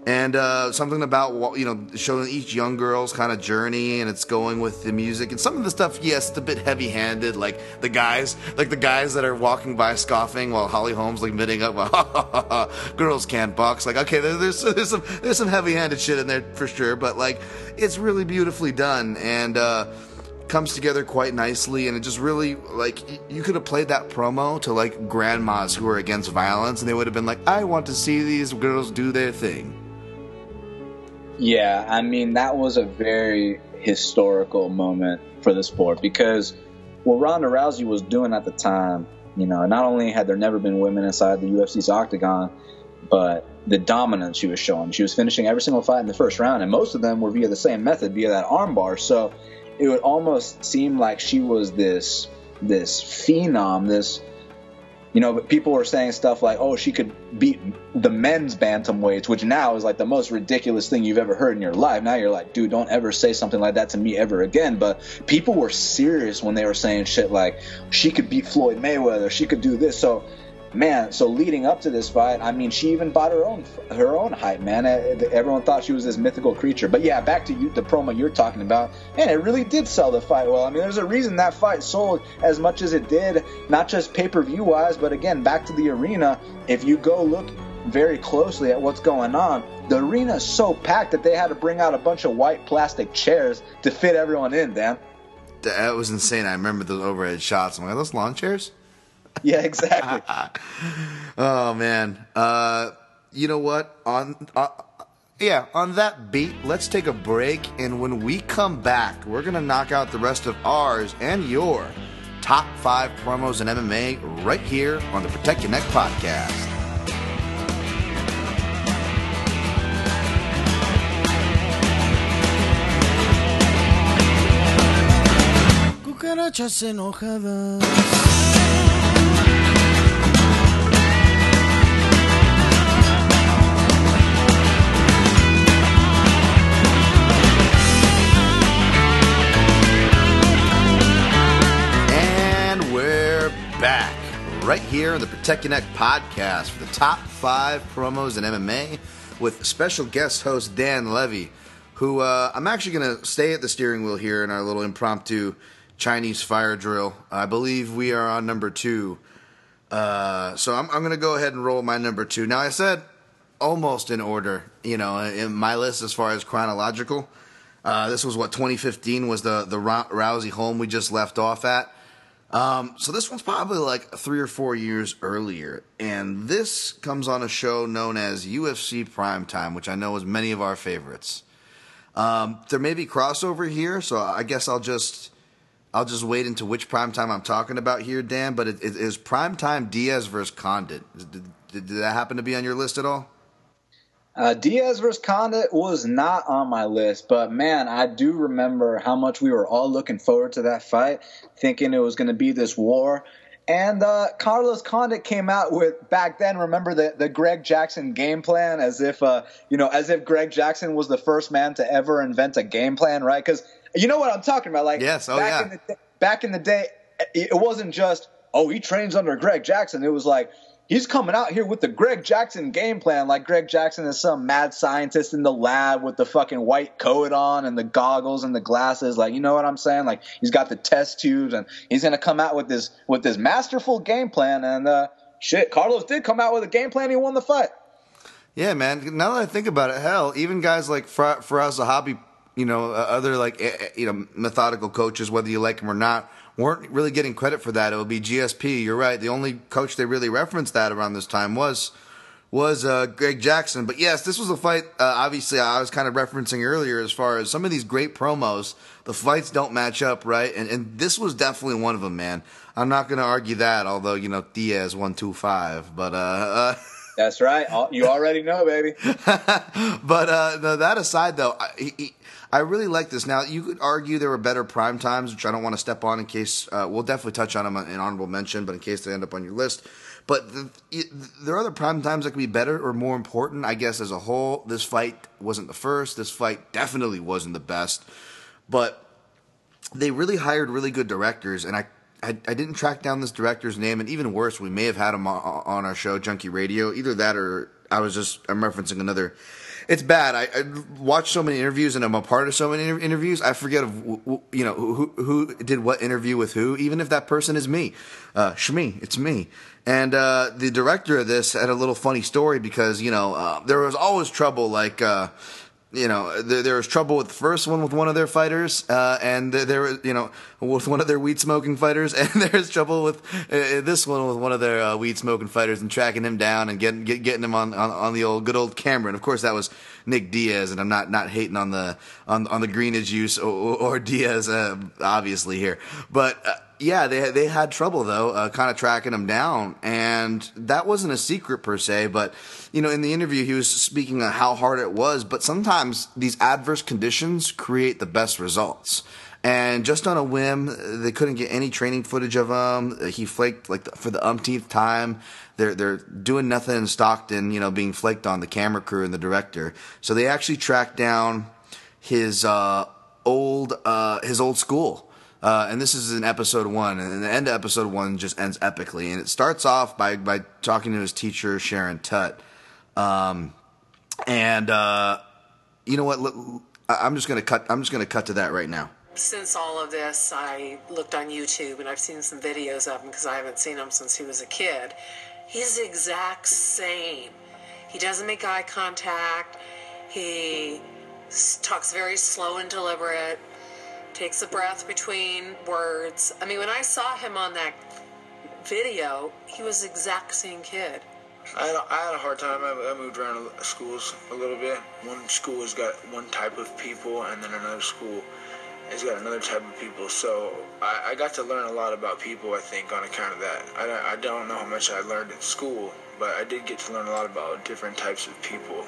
And something about, you know, showing each young girl's kind of journey, and it's going with the music. And some of the stuff, yes, it's a bit heavy-handed, like the guys that are walking by scoffing while Holly Holm's, like, mitting up, girls can't box. Like, okay, there's some heavy-handed shit in there for sure, but, like, it's really beautifully done, and comes together quite nicely. And it just really, like, you could have played that promo to, like, grandmas who are against violence, and they would have been like, I want to see these girls do their thing. Yeah, I mean, that was a very historical moment for the sport, because what Ronda Rousey was doing at the time, you know, not only had there never been women inside the UFC's octagon, but the dominance she was showing. She was finishing every single fight in the first round, and most of them were via the same method, via that armbar. So it would almost seem like she was this phenom, this, you know, but people were saying stuff like, oh, she could beat the men's bantamweights, which now is like the most ridiculous thing you've ever heard in your life. Now you're like, dude, don't ever say something like that to me ever again. But people were serious when they were saying shit like, she could beat Floyd Mayweather, she could do this. So, man, so leading up to this fight, I mean, she even bought her own hype, man. Everyone thought she was this mythical creature. But yeah, back to you, the promo you're talking about, man, it really did sell the fight well. I mean, there's a reason that fight sold as much as it did, not just pay-per-view wise, but again, back to the arena. If you go look very closely at what's going on, the arena is so packed that they had to bring out a bunch of white plastic chairs to fit everyone in, Dan. That was insane. I remember those overhead shots. I'm like, are those lawn chairs? Yeah, exactly. Oh, man. You know what? On that beat, let's take a break. And when we come back, we're going to knock out the rest of ours and your top 5 promos in MMA right here on the Protect Your Neck podcast. Cucarachas enojadas. Back right here on the Protect Your Neck podcast for the top 5 promos in MMA with special guest host Dan Levy, who I'm actually going to stay at the steering wheel here in our little impromptu Chinese fire drill. I believe we are on number 2. So I'm going to go ahead and roll my number 2. Now, I said almost in order, you know, in my list as far as chronological. This was, what, 2015 was the Rousey home we just left off at. So this one's probably like 3 or 4 years earlier, and this comes on a show known as UFC Primetime, which I know is many of our favorites. There may be crossover here, so I guess I'll just wait into which Primetime I'm talking about here, Dan, but it is Primetime Diaz versus Condit. Did that happen to be on your list at all? Diaz versus Conda was not on my list, but man, I do remember how much we were all looking forward to that fight, thinking it was going to be this war. And Carlos Condit came out with, back then, remember the Greg Jackson game plan, as if Greg Jackson was the first man to ever invent a game plan, right? Because you know what I'm talking about. Like, yes, back in the day, it wasn't just, oh, he trains under Greg Jackson. It was like, he's coming out here with the Greg Jackson game plan. Like Greg Jackson is some mad scientist in the lab with the fucking white coat on and the goggles and the glasses. Like, you know what I'm saying? Like, he's got the test tubes and he's going to come out with this masterful game plan. And Carlos did come out with a game plan. He won the fight. Yeah, man. Now that I think about it, hell, even guys like Faraz Zahabi, other methodical coaches, whether you like them or not, weren't really getting credit for that. It would be GSP. You're right. The only coach they really referenced that around this time was Greg Jackson. But yes, this was a fight, obviously, I was kind of referencing earlier as far as some of these great promos. The fights don't match up, right? And this was definitely one of them, man. I'm not going to argue that, although, Diaz 125. But that's right. You already know, baby. But that aside, though, I really like this. Now, you could argue there were better prime times, which I don't want to step on in case we'll definitely touch on them in honorable mention, but in case they end up on your list. But there are other prime times that could be better or more important, I guess, as a whole. This fight wasn't the first. This fight definitely wasn't the best. But they really hired really good directors, and I didn't track down this director's name, and even worse, we may have had him on our show, Junkie Radio. Either that or I'm referencing another. It's bad. I watch so many interviews, and I'm a part of so many interviews. I forget who did what interview with who, even if that person is me. Shmi, it's me. And the director of this had a little funny story because, there was always trouble. Like, there was trouble with the first one with one of their fighters, and there was, with one of their weed-smoking fighters, and there's trouble with this one with one of their weed-smoking fighters and tracking him down and getting him on the good old camera. And, of course, that was Nick Diaz, and I'm not hating on the greenage use or Diaz, obviously, here. But, yeah, they had trouble, though, kind of tracking him down. And that wasn't a secret, per se, but, in the interview, he was speaking on how hard it was. But sometimes these adverse conditions create the best results. And just on a whim, they couldn't get any training footage of him. He flaked for the umpteenth time. They're doing nothing in Stockton, being flaked on, the camera crew and the director. So they actually tracked down his old school. And this is in episode 1, and the end of episode 1 just ends epically. And it starts off by talking to his teacher, Sharon Tutt. You know what? I'm just gonna cut to that right now. Since all of this, I looked on YouTube, and I've seen some videos of him because I haven't seen him since he was a kid. He's the exact same. He doesn't make eye contact. He talks very slow and deliberate. Takes a breath between words. I mean, when I saw him on that video, he was the exact same kid. I had a hard time. I moved around schools a little bit. One school has got one type of people, and then another school has got another type of people. So I got to learn a lot about people, I think, on account of that. I don't know how much I learned at school, but I did get to learn a lot about different types of people.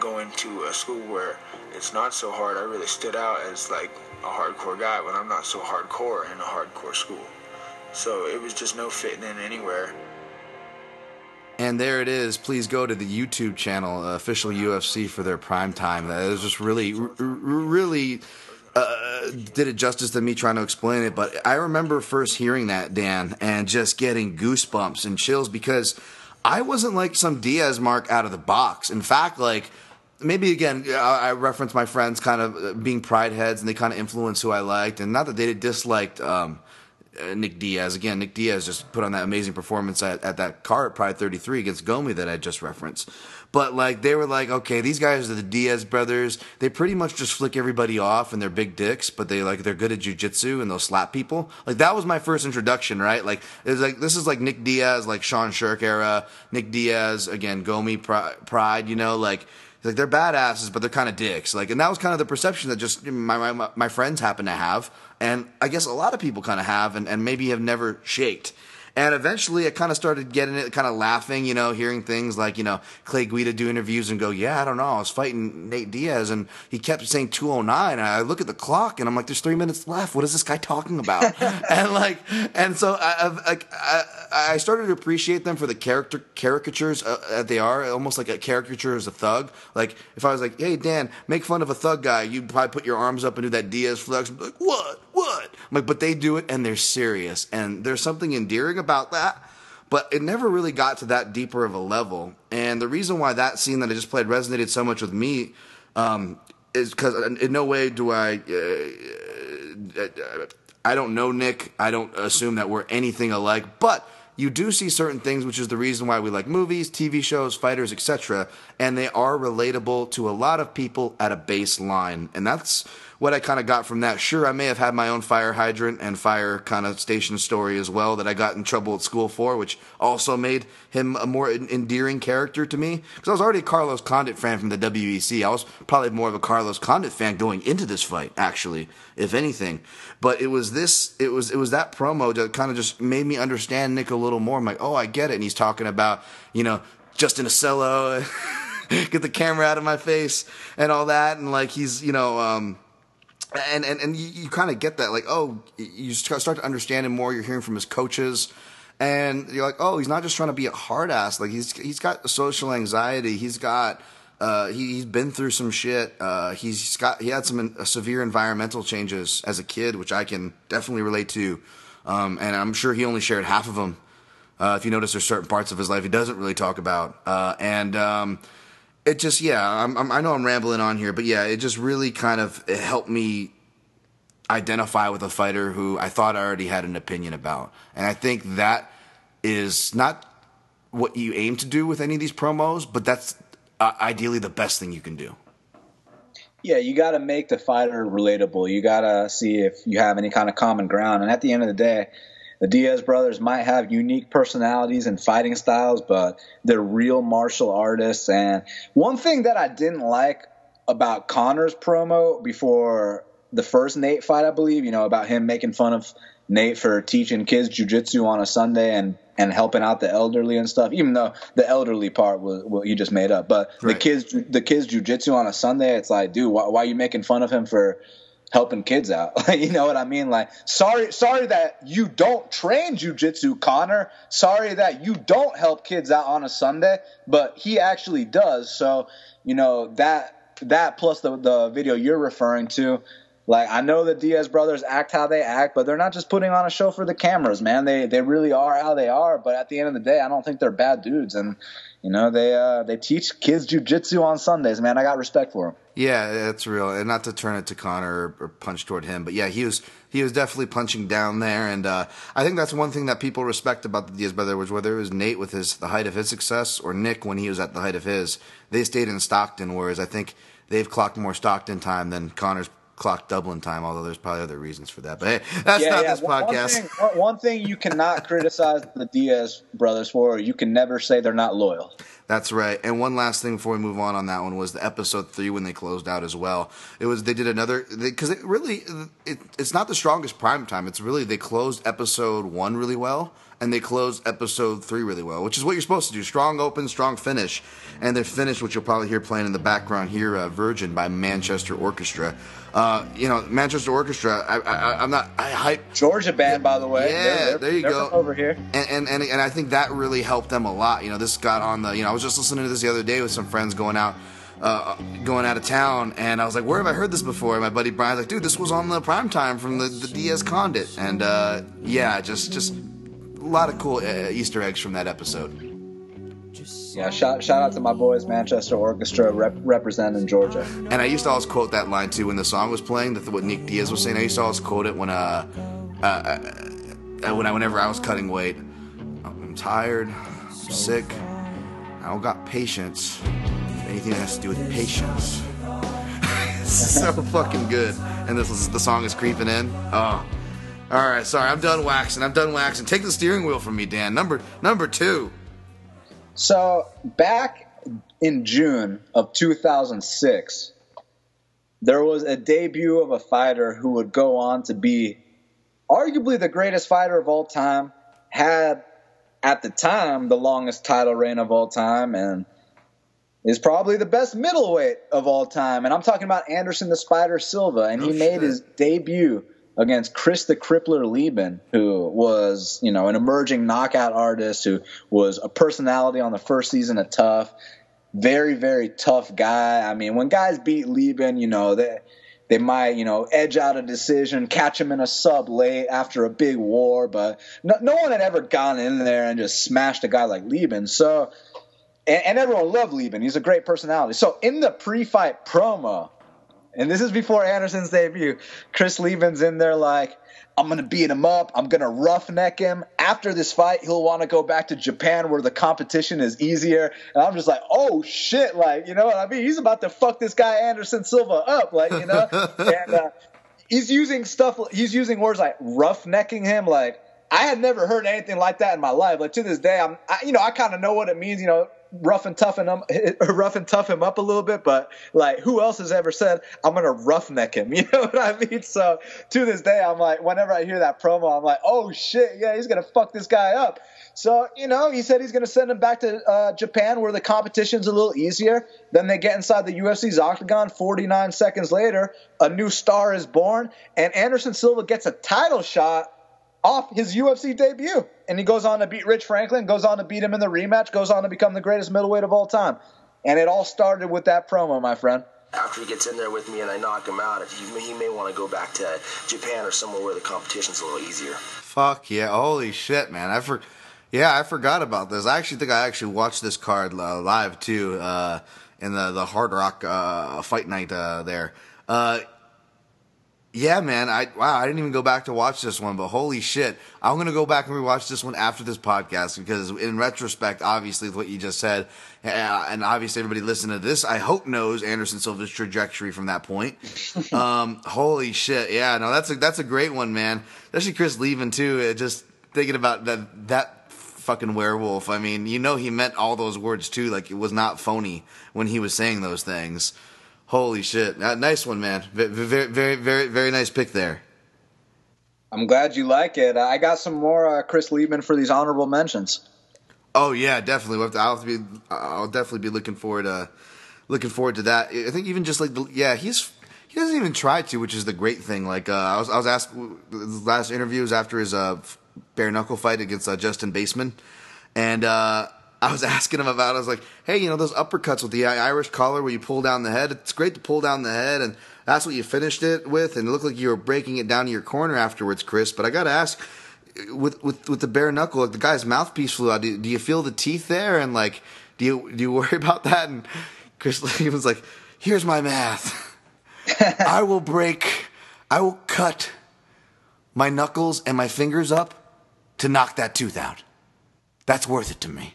Going to a school where it's not so hard, I really stood out as like a hardcore guy when I'm not so hardcore in a hardcore school. So it was just no fitting in anywhere. And there it is. Please go to the YouTube channel, Official UFC, for their prime time. That was just really did it justice to me trying to explain it. But I remember first hearing that, Dan, and just getting goosebumps and chills because I wasn't like some Diaz mark out of the box. In fact, like, maybe, again, I reference my friends kind of being pride heads, and they kind of influence who I liked. And not that they disliked Nick Diaz. Again, Nick Diaz just put on that amazing performance at that card at Pride 33 against Gomi that I just referenced. But, like, they were like, okay, these guys are the Diaz brothers. They pretty much just flick everybody off, and they're big dicks, but they're good at jiu-jitsu, and they'll slap people. Like, that was my first introduction, right? Like, it was like, this is like Nick Diaz, like Sean Sherk era. Nick Diaz, again, Gomi Pride, Like, they're badasses, but they're kind of dicks. Like, and that was kind of the perception that just my friends happen to have, and I guess a lot of people kind of have, and maybe have never shaked. And eventually I kind of started getting it, kind of laughing, you know, hearing things like, you know, Clay Guida do interviews and go, yeah, I don't know, I was fighting Nate Diaz and he kept saying 209. And I look at the clock and I'm like, there's 3 minutes left. What is this guy talking about? and so I started to appreciate them for the caricatures that they are, almost like a caricature as a thug. Like if I was like, hey, Dan, make fun of a thug guy, you'd probably put your arms up and do that Diaz flex. I'd be like, what? I'm like, but they do it and they're serious. And there's something endearing about that. But it never really got to that deeper of a level. And the reason why that scene that I just played resonated so much with me is because in no way do I don't know Nick. I don't assume that we're anything alike. But you do see certain things, which is the reason why we like movies, TV shows, fighters, etc. And they are relatable to a lot of people at a baseline. And that's what I kind of got from that. Sure, I may have had my own fire hydrant and fire kind of station story as well that I got in trouble at school for, which also made him a more endearing character to me. Because I was already a Carlos Condit fan from the WEC. I was probably more of a Carlos Condit fan going into this fight, actually, if anything. But it was that promo that kind of just made me understand Nick a little more. I'm like, oh, I get it. And he's talking about, you know, Justin Ocello, get the camera out of my face and all that. And like, he's, you know, and you kind of get that, like, oh, you start to understand him more. You're hearing from his coaches, and you're like, oh, he's not just trying to be a hard ass. Like he's got social anxiety. He's got he's been through some shit. He had some severe environmental changes as a kid, which I can definitely relate to. And I'm sure he only shared half of them. If you notice, there's certain parts of his life he doesn't really talk about. It just, yeah, I know I'm rambling on here, but yeah, it just really kind of helped me identify with a fighter who I thought I already had an opinion about. And I think that is not what you aim to do with any of these promos, but that's ideally the best thing you can do. Yeah, you got to make the fighter relatable. You got to see if you have any kind of common ground. And at the end of the day, the Diaz brothers might have unique personalities and fighting styles, but they're real martial artists. And one thing that I didn't like about Connor's promo before the first Nate fight, I believe, you know, about him making fun of Nate for teaching kids jiu-jitsu on a Sunday and helping out the elderly and stuff, even though the elderly part was what you just made up. But right. the kids jiu-jitsu on a Sunday, it's like, dude, why are you making fun of him for – helping kids out? You know what I mean? Like, sorry that you don't train jiu-jitsu, Connor. Sorry that you don't help kids out on a Sunday, but he actually does. So, you know, that plus the video you're referring to, like, I know the Diaz brothers act how they act, but they're not just putting on a show for the cameras, man. They really are how they are. But at the end of the day, I don't think they're bad dudes. And, you know, they teach kids jiu-jitsu on Sundays, man. I got respect for them. Yeah, that's real. And not to turn it to Connor or punch toward him, but yeah, he was definitely punching down there. And I think that's one thing that people respect about the Diaz brother, which whether it was Nate with the height of his success or Nick when he was at the height of his, they stayed in Stockton, whereas I think they've clocked more Stockton time than Connor's clocked Dublin time, although there's probably other reasons for that. But hey, that's this podcast. One thing you cannot criticize the Diaz brothers for, you can never say they're not loyal. That's right. And one last thing before we move on that one was the episode 3 when they closed out as well. It was they did another because it really it's not the strongest prime time. It's really they closed episode 1 really well and they closed episode 3 really well, which is what you're supposed to do. Strong open, strong finish, and their finish, which you'll probably hear playing in the background here, "Virgin" by Manchester Orchestra. You know, Manchester Orchestra. I'm not hype. Georgia band, by the way. Yeah, there you go. Over here, and I think that really helped them a lot. You know, this got on the. You know, I was just listening to this the other day with some friends going out of town, and I was like, "Where have I heard this before?" And my buddy Brian's like, "Dude, this was on the primetime from the Diaz Condit," and yeah, just a lot of cool Easter eggs from that episode. Yeah, shout out to my boys, Manchester Orchestra, representing Georgia. And I used to always quote that line, too, when the song was playing, that what Nick Diaz was saying. I used to always quote it whenever I was cutting weight. I'm tired, I'm sick, I don't got patience. Anything that has to do with patience. It's so fucking good. And the song is creeping in. Oh. All right, sorry, I'm done waxing. Take the steering wheel from me, Dan. Number 2. So back in June of 2006, there was a debut of a fighter who would go on to be arguably the greatest fighter of all time, had at the time the longest title reign of all time and is probably the best middleweight of all time. And I'm talking about Anderson the Spider Silva, and he made his debut against Chris the Crippler Lieben, who was, you know, an emerging knockout artist who was a personality on the first season of Tough. Very, very tough guy. I mean, when guys beat Lieben, you know, they might, you know, edge out a decision, catch him in a sub late after a big war, but no one had ever gone in there and just smashed a guy like Lieben. So, and everyone loved Lieben. He's a great personality. So in the pre-fight promo, and this is before Anderson's debut, Chris Lieben's in there like, I'm going to beat him up. I'm going to roughneck him. After this fight, he'll want to go back to Japan where the competition is easier. And I'm just like, oh, shit. Like, you know what I mean? He's about to fuck this guy Anderson Silva up. Like, you know? And he's using stuff. He's using words like roughnecking him. Like, I had never heard anything like that in my life. Like, to this day, I kind of know what it means, you know, rough and tough him up a little bit, but like, who else has ever said I'm gonna roughneck him? You know what I mean? So to this day, I'm like, whenever I hear that promo, I'm like, oh shit, yeah, he's gonna fuck this guy up. So, you know, he said he's gonna send him back to Japan where the competition's a little easier. Then they get inside the UFC's octagon. 49 seconds later, a new star is born, and Anderson Silva gets a title shot off his UFC debut. And he goes on to beat Rich Franklin, goes on to beat him in the rematch, goes on to become the greatest middleweight of all time. And it all started with that promo, my friend. After he gets in there with me and I knock him out, he may want to go back to Japan or somewhere where the competition's a little easier. Fuck yeah. Holy shit, man. I forgot about this. I actually think I watched this card live, too, in the Hard Rock fight night there. Yeah, man. I didn't even go back to watch this one, but holy shit. I'm going to go back and rewatch this one after this podcast, because in retrospect, obviously, what you just said, and obviously everybody listening to this, I hope knows Anderson Silva's trajectory from that point. Holy shit. Yeah, no, that's a great one, man. Especially Chris Lieben, too. Just thinking about that fucking werewolf. I mean, you know, he meant all those words, too. Like, it was not phony when he was saying those things. Holy shit. Nice one, man. Very, very, very, very nice pick there. I'm glad you like it. I got some more Chris Lieben for these honorable mentions. Oh, yeah, definitely. I'll definitely be looking forward to that. I think even just like, he doesn't even try to, which is the great thing. Like, I was asked, the last interview was after his bare knuckle fight against Justin Baseman. And, I was asking him about it. I was like, hey, you know, those uppercuts with the Irish collar where you pull down the head, it's great to pull down the head, and that's what you finished it with, and it looked like you were breaking it down to your corner afterwards, Chris. But I got to ask, with the bare knuckle, like, the guy's mouthpiece flew out. Do you feel the teeth there? And, like, do you worry about that? And Chris Lee was like, here's my math. I will cut my knuckles and my fingers up to knock that tooth out. That's worth it to me.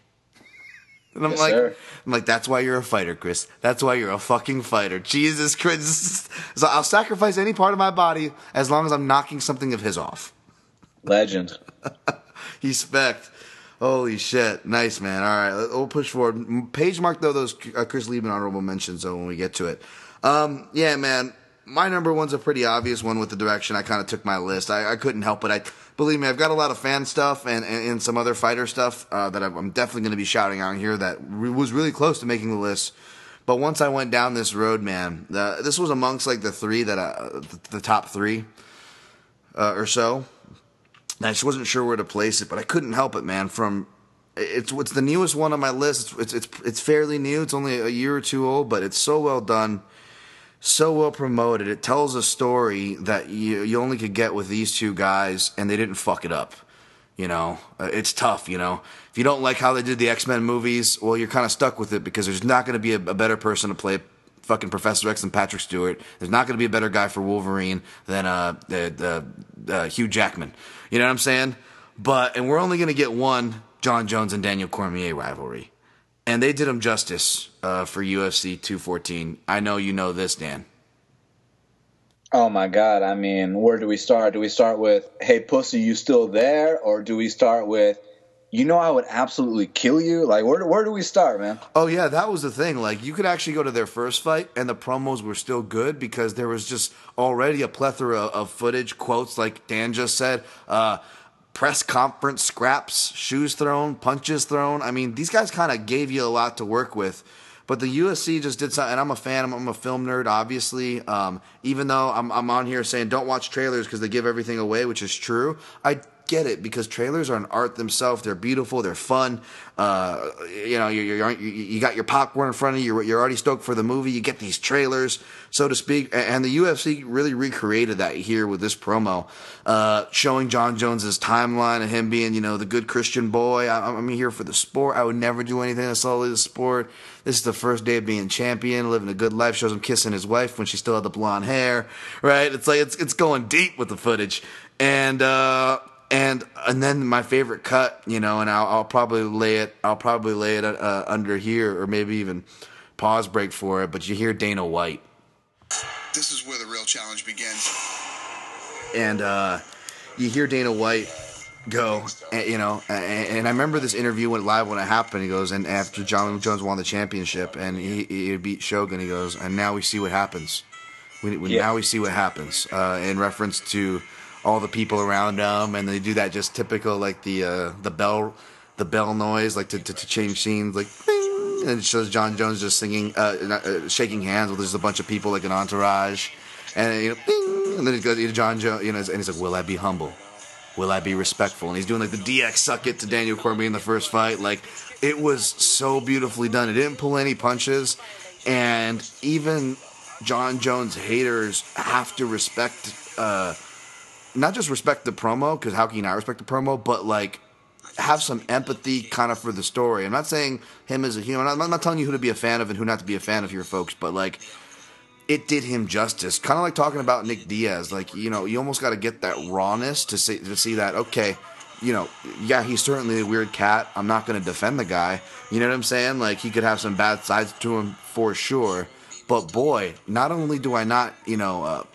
And I'm I'm like, that's why you're a fighter, Chris. That's why you're a fucking fighter. Jesus Christ. So I'll sacrifice any part of my body as long as I'm knocking something of his off. Legend. He specked. Holy shit. Nice, man. All right. We'll push forward. Page mark, though, those Chris Lieben honorable mentions, though, when we get to it. Yeah, man. My number one's a pretty obvious one with the direction I kind of took my list. I couldn't help it. Believe me, I've got a lot of fan stuff and some other fighter stuff that I'm definitely going to be shouting out here that was really close to making the list. But once I went down this road, man, this was amongst like the three that the top three or so. And I just wasn't sure where to place it, but I couldn't help it, man. It's the newest one on my list. It's fairly new. It's only a year or two old, but it's so well done. So well promoted. It tells a story that you only could get with these two guys, and they didn't fuck it up. You know, it's tough, you know. If you don't like how they did the X-Men movies, well, you're kind of stuck with it, because there's not going to be a better person to play fucking Professor X than Patrick Stewart. There's not going to be a better guy for Wolverine than Hugh Jackman. You know what I'm saying? And we're only going to get one Jon Jones and Daniel Cormier rivalry. And they did him justice for UFC 214. I know you know this, Dan. Oh, my God. I mean, where do we start? Do we start with, hey, pussy, you still there? Or do we start with, you know, I would absolutely kill you? Like, where do we start, man? Oh, yeah, that was the thing. Like, you could actually go to their first fight, and the promos were still good because there was just already a plethora of footage, quotes, like Dan just said, press conference scraps, shoes thrown, punches thrown. I mean, these guys kind of gave you a lot to work with. But the UFC just did something, and I'm a fan. I'm a film nerd, obviously. Even though I'm on here saying don't watch trailers because they give everything away, which is true. I get it, because trailers are an art themselves. They're beautiful. They're fun. You know, you got your popcorn in front of you. You're already stoked for the movie. You get these trailers, so to speak. And the UFC really recreated that here with this promo, showing Jon Jones's timeline and him being, you know, the good Christian boy. I'm here for the sport. I would never do anything that's solely the sport. This is the first day of being champion, living a good life. Shows him kissing his wife when she still had the blonde hair, right? It's like it's going deep with the footage, and then my favorite cut, you know, and I'll probably lay it. I'll probably lay it under here, or maybe even pause break for it. But you hear Dana White. This is where the real challenge begins. And you hear Dana White go, you know, and I remember this interview went live when it happened. He goes, and after Jon Jones won the championship, and he beat Shogun, he goes, and now we see what happens. Now we see what happens. In reference to all the people around him, and they do that just typical, like the bell noise, like to change scenes, like bing, and it shows Jon Jones just singing, shaking hands with just a bunch of people, like an entourage, and you know, bing, and then it goes to Jon Jones, you know, and he's like, "Will I be humble? Will I be respectful?" And he's doing like the DX suck it to Daniel Cormier in the first fight. Like, it was so beautifully done. It didn't pull any punches, and even Jon Jones haters have to respect, not just respect the promo, because how can you not respect the promo, but like have some empathy kind of for the story. I'm not saying him as a human. I'm not telling you who to be a fan of and who not to be a fan of here, folks, but like it did him justice. Kind of like talking about Nick Diaz. Like, you know, you almost got to get that rawness to see that, okay, you know, yeah, he's certainly a weird cat. I'm not going to defend the guy. You know what I'm saying? Like, he could have some bad sides to him for sure. But boy, not only do I not, you know,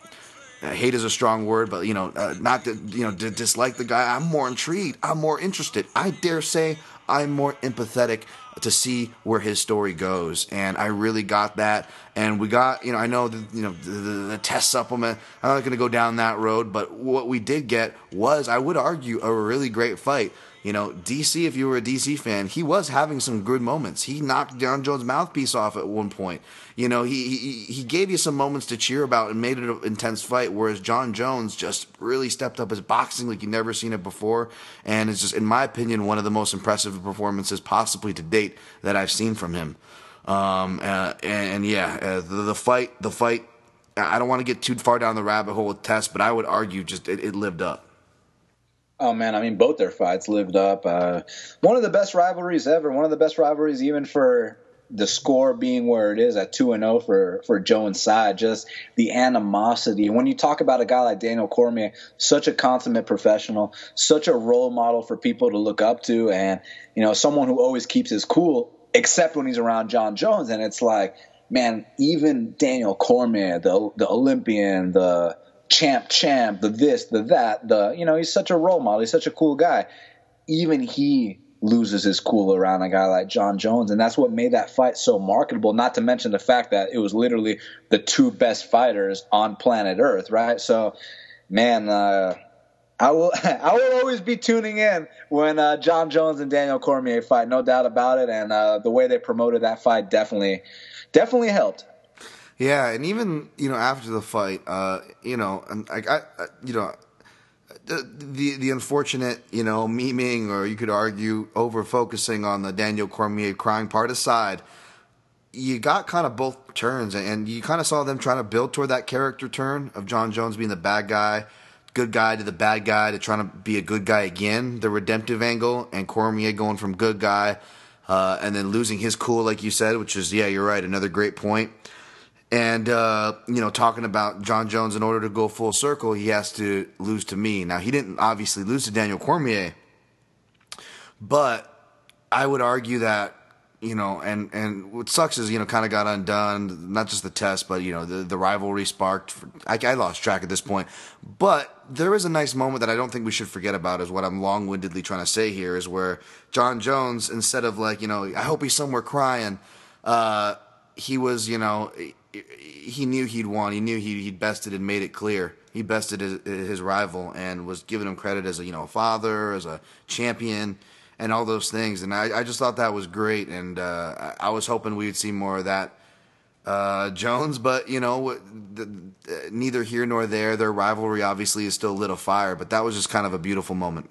hate is a strong word, but, you know, not to, you know, dislike the guy. I'm more intrigued. I'm more interested. I dare say I'm more empathetic to see where his story goes. And I really got that. And we got, you know, I know, the test supplement. I'm not going to go down that road. But what we did get was, I would argue, a really great fight. You know, DC, if you were a DC fan, he was having some good moments. He knocked Jon Jones' mouthpiece off at one point. You know, he gave you some moments to cheer about and made it an intense fight, whereas Jon Jones just really stepped up his boxing like you've never seen it before. And it's just, in my opinion, one of the most impressive performances possibly to date that I've seen from him. The fight, I don't want to get too far down the rabbit hole with Tess, but I would argue just it lived up. Oh, man, I mean, both their fights lived up. One of the best rivalries ever. One of the best rivalries, even for the score being where it is at 2-0 for Jones' side. Just the animosity. When you talk about a guy like Daniel Cormier, such a consummate professional, such a role model for people to look up to, and, you know, someone who always keeps his cool except when he's around Jon Jones. And it's like, man, even Daniel Cormier, the Olympian, the champ, the this, the that, you know, he's such a role model. He's such a cool guy. Even he loses his cool around a guy like Jon Jones, and that's what made that fight so marketable, not to mention the fact that it was literally the two best fighters on planet Earth, right? So, man, I will always be tuning in when Jon Jones and Daniel Cormier fight, no doubt about it, and the way they promoted that fight definitely helped. Yeah, and even, you know, after the fight, you know, and I you know, the unfortunate, you know, memeing, or you could argue over focusing on the Daniel Cormier crying part aside, you got kind of both turns, and you kind of saw them trying to build toward that character turn of Jon Jones being the bad guy, good guy to the bad guy to trying to be a good guy again, the redemptive angle, and Cormier going from good guy, and then losing his cool, like you said, which is, yeah, you're right, another great point. And, you know, talking about Jon Jones, in order to go full circle, he has to lose to me. Now, he didn't obviously lose to Daniel Cormier, but I would argue that, you know, and what sucks is, you know, kind of got undone, not just the test, but, you know, the rivalry sparked. I lost track at this point. But there is a nice moment that I don't think we should forget about, is what I'm long-windedly trying to say here, is where Jon Jones, instead of like, you know, I hope he's somewhere crying, he was, you know... he knew he'd won. He knew he'd bested and made it clear. He bested his rival and was giving him credit as a father, as a champion, and all those things. And I just thought that was great. And I was hoping we'd see more of that, Jones. But neither here nor there. Their rivalry obviously is still lit a fire. But that was just kind of a beautiful moment.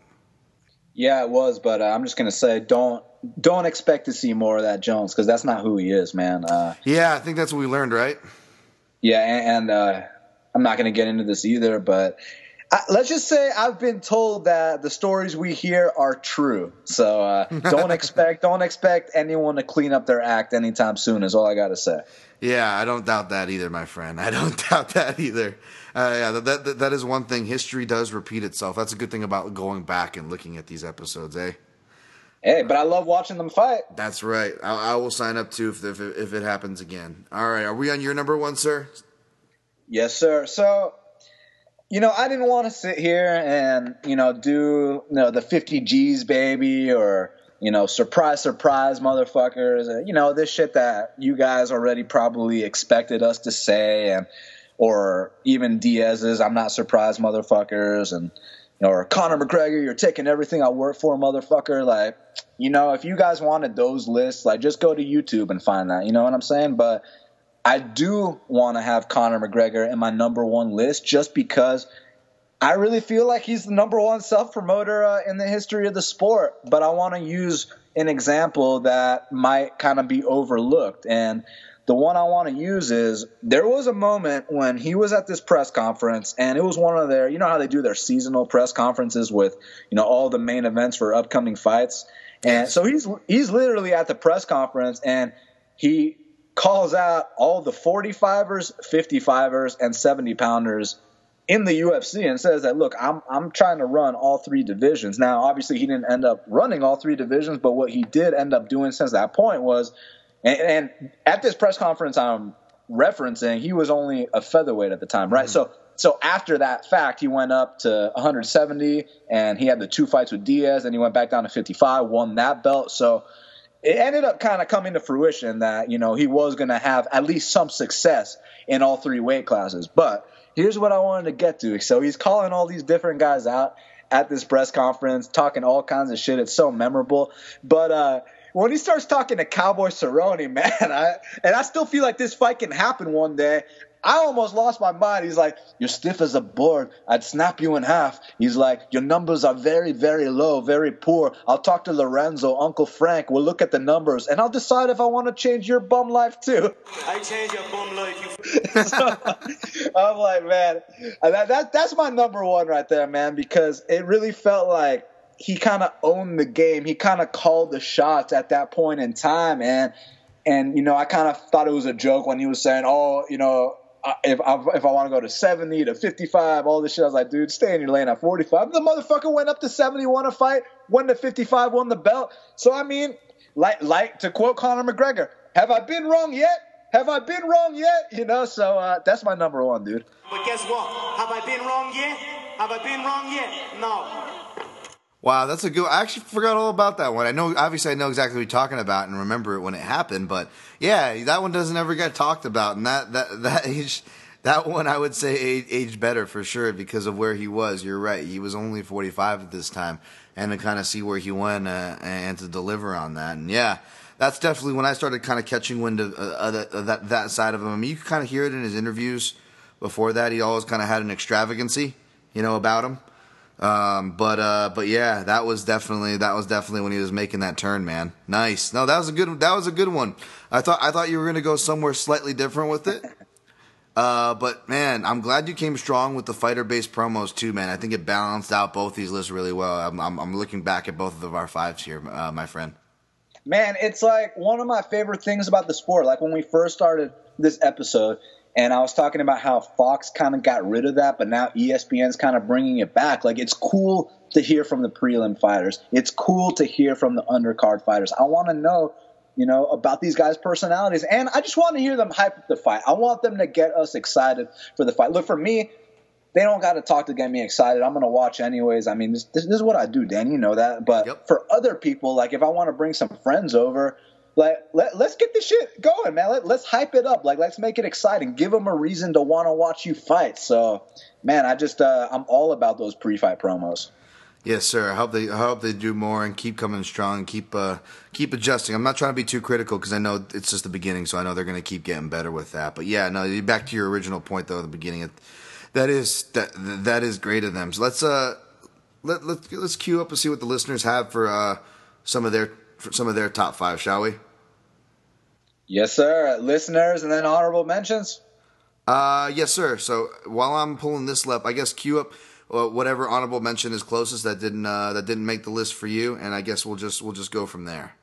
Yeah, it was. But I'm just gonna say, don't expect to see more of that Jones, because that's not who he is, man. Yeah, I think that's what we learned, right? Yeah, and I'm not going to get into this either, but let's just say I've been told that the stories we hear are true. So don't expect anyone to clean up their act anytime soon is all I got to say. Yeah, I don't doubt that either, my friend. I don't doubt that either. Yeah, that is one thing. History does repeat itself. That's a good thing about going back and looking at these episodes, eh? Hey, but I love watching them fight. That's right. I will sign up, too, if it happens again. All right. Are we on your number one, sir? Yes, sir. So, I didn't want to sit here and, do the 50 G's, baby, or, surprise, surprise, motherfuckers. This shit that you guys already probably expected us to say, and or even Diaz's, I'm not surprised, motherfuckers, and or Conor McGregor, you're taking everything I work for, motherfucker. Like, if you guys wanted those lists, like, just go to YouTube and find that. You know what I'm saying? But I do want to have Conor McGregor in my number one list, just because I really feel like he's the number one self-promoter in the history of the sport. But I want to use an example that might kind of be overlooked. And the one I want to use is, there was a moment when he was at this press conference, and it was one of their, how they do their seasonal press conferences with, all the main events for upcoming fights. And so he's literally at the press conference, and he calls out all the 45ers, 55ers, and 70-pounders in the UFC and says that, look, I'm trying to run all three divisions. Now, obviously, he didn't end up running all three divisions, but what he did end up doing since that point was – and at this press conference I'm referencing, he was only a featherweight at the time, right? Mm-hmm. So after that fact, he went up to 170, and he had the two fights with Diaz, and he went back down to 55, won that belt. So it ended up kind of coming to fruition that, he was going to have at least some success in all three weight classes. But here's what I wanted to get to. So he's calling all these different guys out at this press conference, talking all kinds of shit. It's so memorable. But when he starts talking to Cowboy Cerrone, man, I still feel like this fight can happen one day. I almost lost my mind. He's like, you're stiff as a board. I'd snap you in half. He's like, your numbers are very, very low, very poor. I'll talk to Lorenzo, Uncle Frank. We'll look at the numbers, and I'll decide if I want to change your bum life too. I change your bum life. You. I'm like, man, that's my number one right there, man, because it really felt like he kind of owned the game. He kind of called the shots at that point in time. And I kind of thought it was a joke when he was saying, oh, if I want to go to 70 to 55, all this shit. I was like, dude, stay in your lane at 45. The motherfucker went up to 70, won a fight, went to 55, won the belt. So, I mean, like to quote Conor McGregor, have I been wrong yet? Have I been wrong yet? So that's my number one, dude. But guess what? Have I been wrong yet? Have I been wrong yet? No. Wow, that's a good one. I actually forgot all about that one. I know exactly what you're talking about and remember it when it happened, but yeah, that one doesn't ever get talked about, and that one I would say aged better for sure because of where he was. You're right. He was only 45 at this time, and to kind of see where he went and to deliver on that, and yeah, that's definitely when I started kind of catching wind of that side of him. I mean, you could kind of hear it in his interviews before that. He always kind of had an extravagancy, about him. But yeah, that was definitely when he was making that turn, man. Nice. No, that was a good one. I thought you were going to go somewhere slightly different with it. But man, I'm glad you came strong with the fighter-based promos too, man. I think it balanced out both these lists really well. I'm looking back at both of our fives here, my friend. Man, it's like one of my favorite things about the sport. Like when we first started this episode, and I was talking about how Fox kind of got rid of that, but now ESPN's kind of bringing it back. Like, it's cool to hear from the prelim fighters. It's cool to hear from the undercard fighters. I want to know, about these guys' personalities. And I just want to hear them hype up the fight. I want them to get us excited for the fight. Look, for me, they don't got to talk to get me excited. I'm going to watch anyways. I mean, this is what I do, Dan. You know that. But yep. For other people, like, if I want to bring some friends over – Like, let's get this shit going, man. Let's hype it up. Like, let's make it exciting. Give them a reason to want to watch you fight. So, man, I just I'm all about those pre-fight promos. Yes, sir. I hope they do more and keep coming strong. Keep adjusting. I'm not trying to be too critical because I know it's just the beginning. So I know they're going to keep getting better with that. But yeah, no. Back to your original point though, at the beginning. That is great of them. So let's queue up and see what the listeners have for some of their top five, shall we? Yes, sir. Listeners, and then honorable mentions. Yes, sir. So while I'm pulling this up, I guess queue up whatever honorable mention is closest that didn't make the list for you, and I guess we'll just go from there.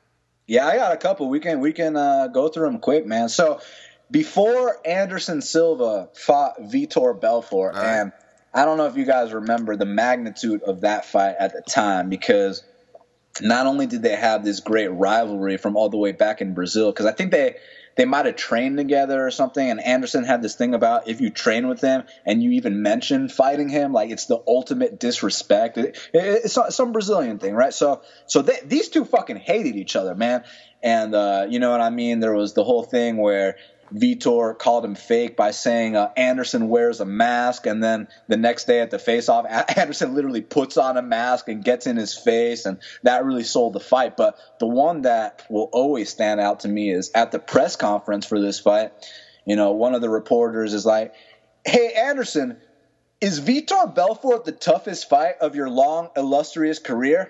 Yeah, I got a couple. We can go through them quick, man. So before Anderson Silva fought Vitor Belfort, right. And I don't know if you guys remember the magnitude of that fight at the time, because not only did they have this great rivalry from all the way back in Brazil, because I think they might have trained together or something, and Anderson had this thing about if you train with him and you even mention fighting him, like it's the ultimate disrespect. It's some Brazilian thing, right? So these two fucking hated each other, man. And you know what I mean? There was the whole thing where Vitor called him fake by saying Anderson wears a mask, and then the next day at the face-off, Anderson literally puts on a mask and gets in his face, and that really sold the fight. But the one that will always stand out to me is at the press conference for this fight, you know, one of the reporters is like, "Hey, Anderson, is Vitor Belfort the toughest fight of your long, illustrious career?"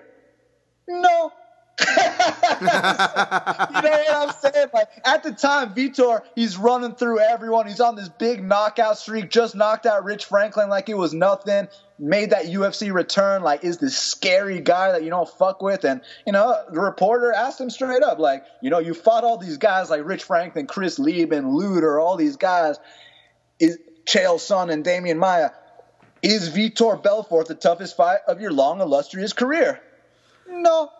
No. You know what I'm saying? Like, at the time, Vitor, he's running through everyone. He's on this big knockout streak, just knocked out Rich Franklin like it was nothing, made that UFC return, like is this scary guy that you don't fuck with. And, you know, the reporter asked him straight up, like, you know, you fought all these guys like Rich Franklin, Chris Lieben, Luter, all these guys, is Chael Sonnen and Damian Maia. Is Vitor Belfort the toughest fight of your long, illustrious career? No.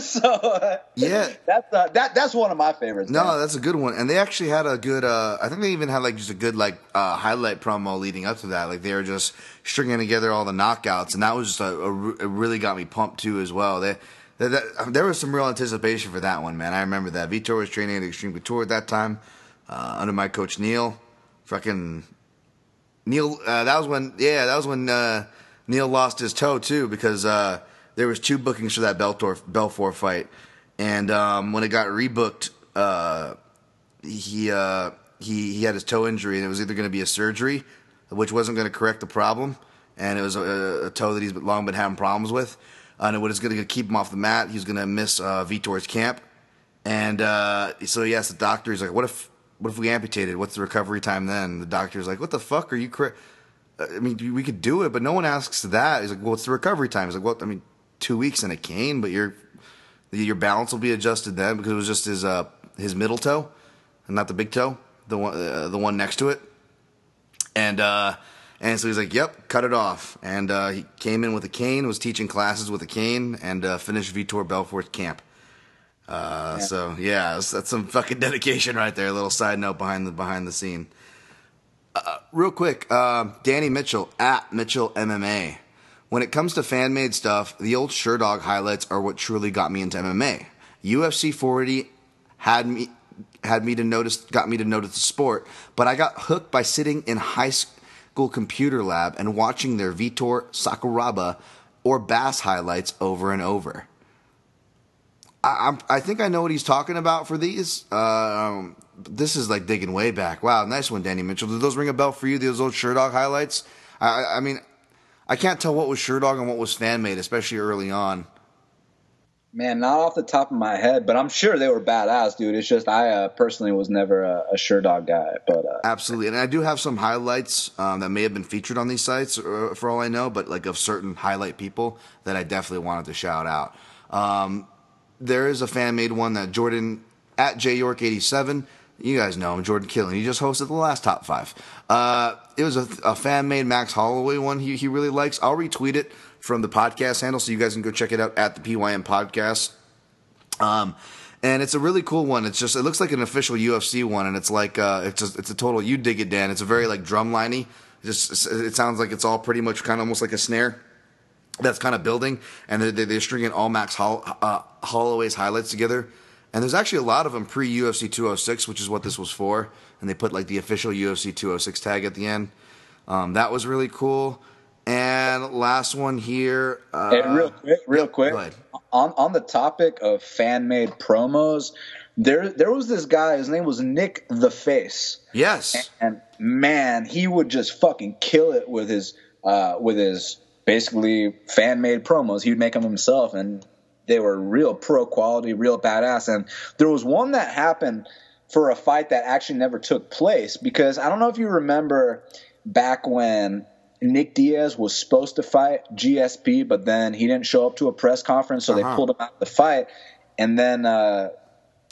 So yeah, that's one of my favorites. No, man. That's a good one, and they actually had a good. I think they even had like just a good like highlight promo leading up to that. Like they were just stringing together all the knockouts, and that was just it really got me pumped too as well. There was some real anticipation for that one, man. I remember that Vitor was training at Extreme Couture at that time under my coach Neil. Fucking Neil, that was when Neil lost his toe too because. There was two bookings for that Belfort fight, and when it got rebooked, he had his toe injury, and it was either going to be a surgery, which wasn't going to correct the problem, and it was a toe that he's long been having problems with, and it was going to keep him off the mat. He was going to miss Vitor's camp, and so he asked the doctor, he's like, "What if we amputated? What's the recovery time then?" The doctor's like, "What the fuck are you? I mean, we could do it, but no one asks that." He's like, "Well, what's the recovery time?" He's like, "Well, I mean." 2 weeks in a cane, but your balance will be adjusted then because it was just his middle toe, and not the big toe, the one next to it. And so he's like, "Yep, cut it off." And he came in with a cane, was teaching classes with a cane, and finished Vitor Belfort's camp. So yeah, that's some fucking dedication right there. A little side note behind the scene. Real quick, Danny Mitchell at Mitchell MMA. When it comes to fan-made stuff, the old SureDog highlights are what truly got me into MMA. UFC 480 got me to notice the sport, but I got hooked by sitting in high school computer lab and watching their Vitor, Sakuraba, or Bass highlights over and over. I think I know what he's talking about for these. This is like digging way back. Wow, nice one, Danny Mitchell. Did those ring a bell for you? Those old SureDog highlights? I mean. I can't tell what was SureDog and what was fan-made, especially early on. Man, not off the top of my head, but I'm sure they were badass, dude. It's just I personally was never a SureDog guy. But absolutely, and I do have some highlights that may have been featured on these sites, for all I know, but like of certain highlight people that I definitely wanted to shout out. There is a fan-made one that Jordan, at JYork87, you guys know him, Jordan Killen. He just hosted the last Top 5. It was a fan-made Max Holloway one he really likes. I'll retweet it from the podcast handle so you guys can go check it out at the PYM podcast. And it's a really cool one. It looks like an official UFC one, and it's like it's a total, you dig it, Dan. It's a very like drumliney. It sounds like it's all pretty much kind of almost like a snare that's kind of building, and they're stringing all Max Holloway's highlights together. And there's actually a lot of them pre-UFC 206, which is what this was for. And they put, like, the official UFC 206 tag at the end. That was really cool. And last one here. And real quick. Go ahead. On the topic of fan-made promos, there was this guy. His name was Nick the Face. Yes. And man, he would just fucking kill it with his basically fan-made promos. He would make them himself, and they were real pro quality, real badass. And there was one that happened for a fight that actually never took place, because I don't know if you remember back when Nick Diaz was supposed to fight GSP, but then he didn't show up to a press conference, so they pulled him out of the fight. And then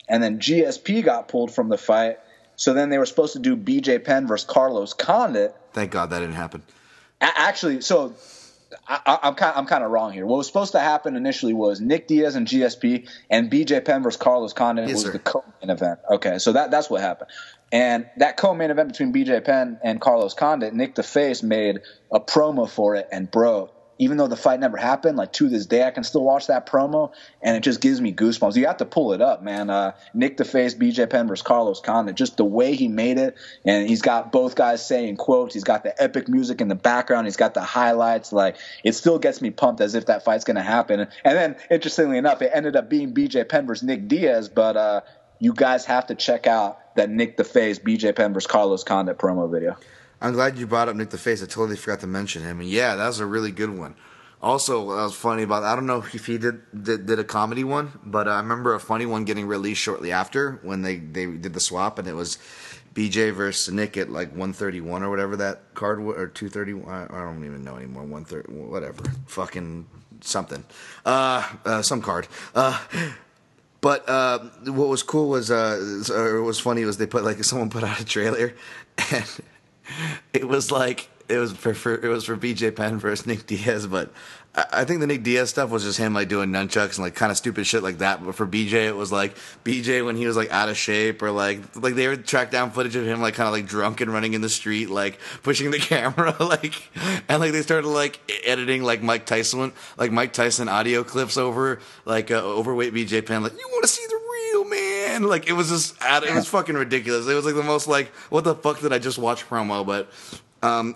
GSP got pulled from the fight. So then they were supposed to do BJ Penn versus Carlos Condit. Thank God that didn't happen. Actually, so I'm kind of wrong here. What was supposed to happen initially was Nick Diaz and GSP and BJ Penn versus Carlos Condit was the co-main event. Okay, so that's what happened. And that co-main event between BJ Penn and Carlos Condit, Nick the Face made a promo for it. And, bro, even though the fight never happened, like, to this day I can still watch that promo, and it just gives me goosebumps. You have to pull it up, man. Nick the Face, BJ Penn versus Carlos Condit, just the way he made it. And he's got both guys saying quotes. He's got the epic music in the background. He's got the highlights. Like, it still gets me pumped as if that fight's going to happen. And then, interestingly enough, it ended up being BJ Penn versus Nick Diaz, but you guys have to check out that Nick the Face, BJ Penn versus Carlos Condit promo video. I'm glad you brought up Nick the Face. I totally forgot to mention him. And yeah, that was a really good one. Also, that was funny about, I don't know if he did a comedy one, but I remember a funny one getting released shortly after when they did the swap, and it was BJ versus Nick at like 131 or whatever that card was, or 231. I don't even know anymore. 130, whatever. Fucking something. Some card. But what was cool was, or what was funny was someone put out a trailer, and it was for BJ Penn versus Nick Diaz. But I think the Nick Diaz stuff was just him like doing nunchucks and like kind of stupid shit like that. But for BJ, it was like BJ when he was like out of shape, or like they would track down footage of him like kind of like drunk and running in the street, like pushing the camera, like, and like they started like editing like Mike Tyson audio clips over like overweight BJ Penn, like, you want to see the real man? Like, it was just it was fucking ridiculous. It was like the most like, what the fuck did I just watch promo? But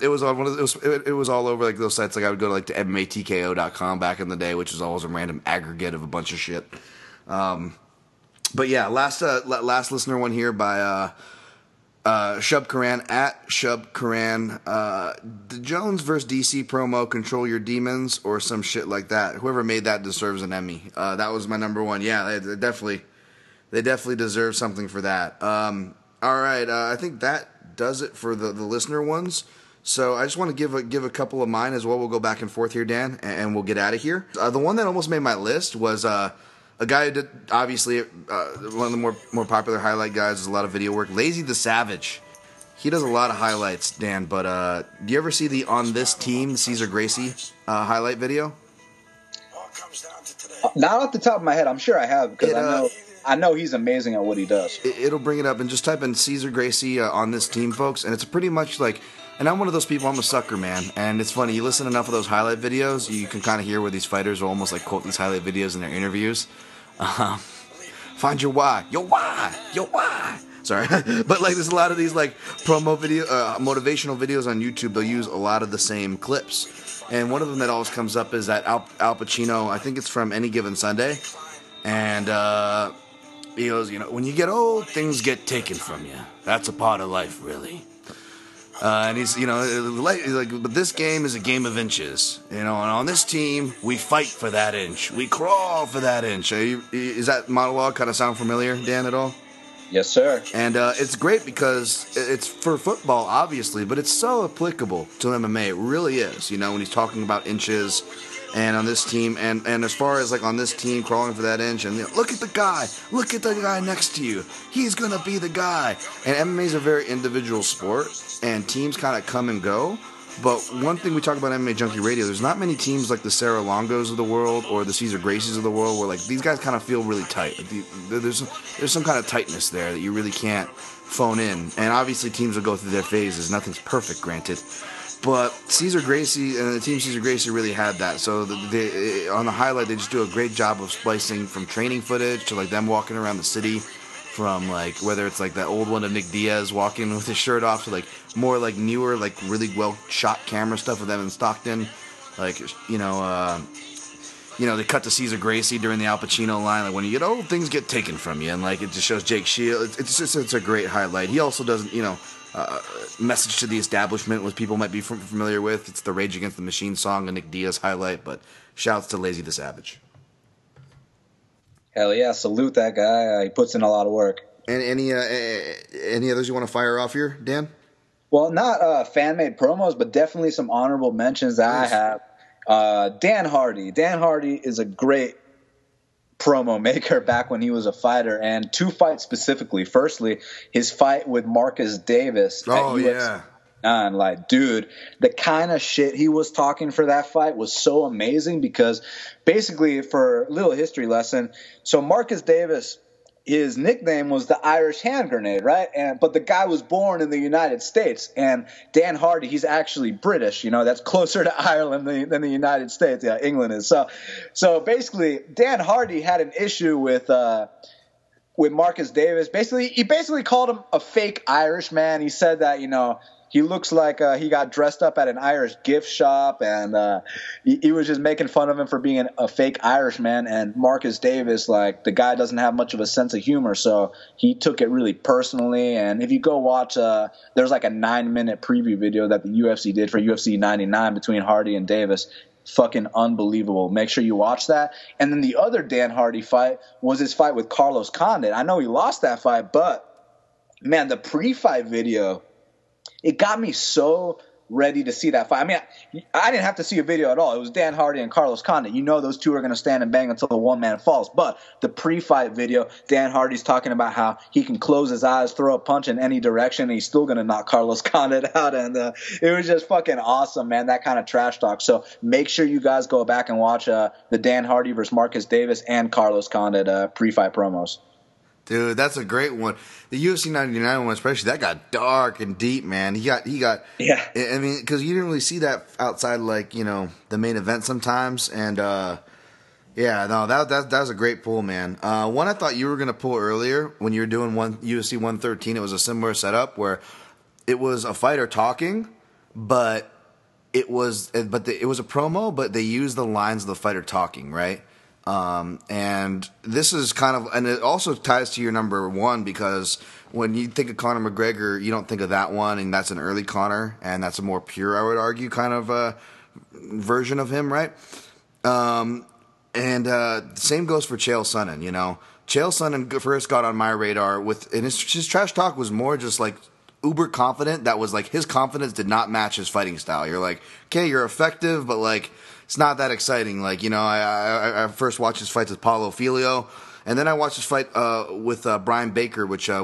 it was on one of those, it was all over like those sites. Like, I would go to like to MMATKO.com back in the day, which is always a random aggregate of a bunch of shit. But yeah, last listener one here by Shub Karan at Shub Karan. The Jones versus DC promo, Control Your Demons or some shit like that. Whoever made that deserves an Emmy. That was my number one. Yeah, they definitely deserve something for that. All right, I think that does it for the listener ones. So I just want to give a couple of mine as well. We'll go back and forth here, Dan, and we'll get out of here. The one that almost made my list was a guy who did, obviously, one of the more popular highlight guys, does a lot of video work, Lazy the Savage. He does a lot of highlights, Dan, but do you ever see the On This Team, Cesar Gracie highlight video? Not off the top of my head. I'm sure I have, because I know he's amazing at what he does. It'll bring it up, and just type in Cesar Gracie On This Team, folks, and it's pretty much like, and I'm one of those people, I'm a sucker, man, and it's funny, you listen to enough of those highlight videos, you can kind of hear where these fighters will almost like quote these highlight videos in their interviews. Find your why. Your why. Sorry. But like, there's a lot of these like promo video, motivational videos on YouTube, they'll use a lot of the same clips, and one of them that always comes up is that Al Pacino, I think it's from Any Given Sunday, and he goes, you know, when you get old, things get taken from you. That's a part of life, really. And he's, you know, he's like, but this game is a game of inches. You know, and on this team, we fight for that inch. We crawl for that inch. Is that monologue kind of sound familiar, Dan, at all? Yes, sir. And it's great because it's for football, obviously, but it's so applicable to MMA. It really is, you know, when he's talking about inches. And on this team, and as far as like on this team, crawling for that inch, and you know, look at the guy next to you, he's gonna be the guy. And MMA is a very individual sport, and teams kind of come and go. But one thing we talk about MMA Junkie Radio, there's not many teams like the Sarah Longos of the world or the Cesar Gracies of the world where like these guys kind of feel really tight. There's some kind of tightness there that you really can't phone in. And obviously teams will go through their phases. Nothing's perfect, granted. But Cesar Gracie and the team Cesar Gracie really had that. So they, on the highlight, they just do a great job of splicing from training footage to like them walking around the city, from like whether it's like that old one of Nick Diaz walking with his shirt off to like more like newer, like really well shot camera stuff of them in Stockton. Like, you know, they cut to Cesar Gracie during the Al Pacino line. Like when you get old, things get taken from you, and like it just shows Jake Shields. It's just it's a great highlight. He also doesn't, you know. Message to the Establishment, which people might be familiar with. It's the Rage Against the Machine song, a Nick Diaz highlight, but shouts to Lazy the Savage. Hell yeah, salute that guy. He puts in a lot of work. And any others you want to fire off here, Dan? Well, not fan-made promos, but definitely some honorable mentions that I have. Dan Hardy. Dan Hardy is a great promo maker back when he was a fighter, and two fights specifically. Firstly, his fight with Marcus Davis. Oh, yeah. And like, dude, the kind of shit he was talking for that fight was so amazing because basically, for a little history lesson, so Marcus Davis, his nickname was the Irish hand grenade, right? But the guy was born in the United States, and Dan Hardy, he's actually British. You know, that's closer to Ireland than the United States. Yeah, England is. So basically, Dan Hardy had an issue with Marcus Davis. Basically, he called him a fake Irish man. He said that, you know, he looks like he got dressed up at an Irish gift shop, and he was just making fun of him for being a fake Irishman. And Marcus Davis, like, the guy doesn't have much of a sense of humor, so he took it really personally. And if you go watch, there's like a 9-minute preview video that the UFC did for UFC 99 between Hardy and Davis. Fucking unbelievable. Make sure you watch that. And then the other Dan Hardy fight was his fight with Carlos Condit. I know he lost that fight, but, man, the pre-fight video – it got me so ready to see that fight. I mean, I didn't have to see a video at all. It was Dan Hardy and Carlos Condit. You know those two are going to stand and bang until the one man falls. But the pre-fight video, Dan Hardy's talking about how he can close his eyes, throw a punch in any direction, and he's still going to knock Carlos Condit out. And it was just fucking awesome, man, that kind of trash talk. So make sure you guys go back and watch the Dan Hardy versus Marcus Davis and Carlos Condit pre-fight promos. Dude, that's a great one. The UFC 99 one, especially, that got dark and deep, man. He got. Yeah. I mean, because you didn't really see that outside, like, you know, the main event sometimes. And yeah, no, that was a great pull, man. One I thought you were gonna pull earlier when you were doing UFC 113. It was a similar setup where it was a fighter talking, but it was a promo, but they used the lines of the fighter talking, right? And this is kind of, and it also ties to your number one, because when you think of Conor McGregor, you don't think of that one, and that's an early Conor, and that's a more pure, I would argue, kind of version of him, right? And same goes for Chael Sonnen, you know. Chael Sonnen first got on my radar with, and his trash talk was more just like uber confident. That was like his confidence did not match his fighting style. You're like, okay, you're effective, but like, it's not that exciting. Like, you know, I first watched his fights with Paulo Filho, and then I watched his fight with Brian Baker, which I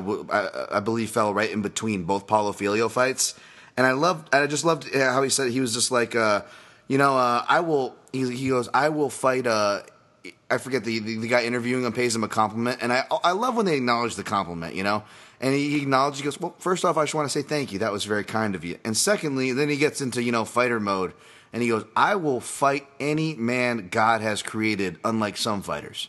believe fell right in between both Paulo Filho fights. And I just loved how he said, he was just like, he goes, I will fight. I forget the guy interviewing him pays him a compliment, and I love when they acknowledge the compliment, you know. And he acknowledges, he goes, well, first off, I just want to say thank you. That was very kind of you. And secondly, then he gets into, you know, fighter mode. And he goes, I will fight any man God has created, unlike some fighters.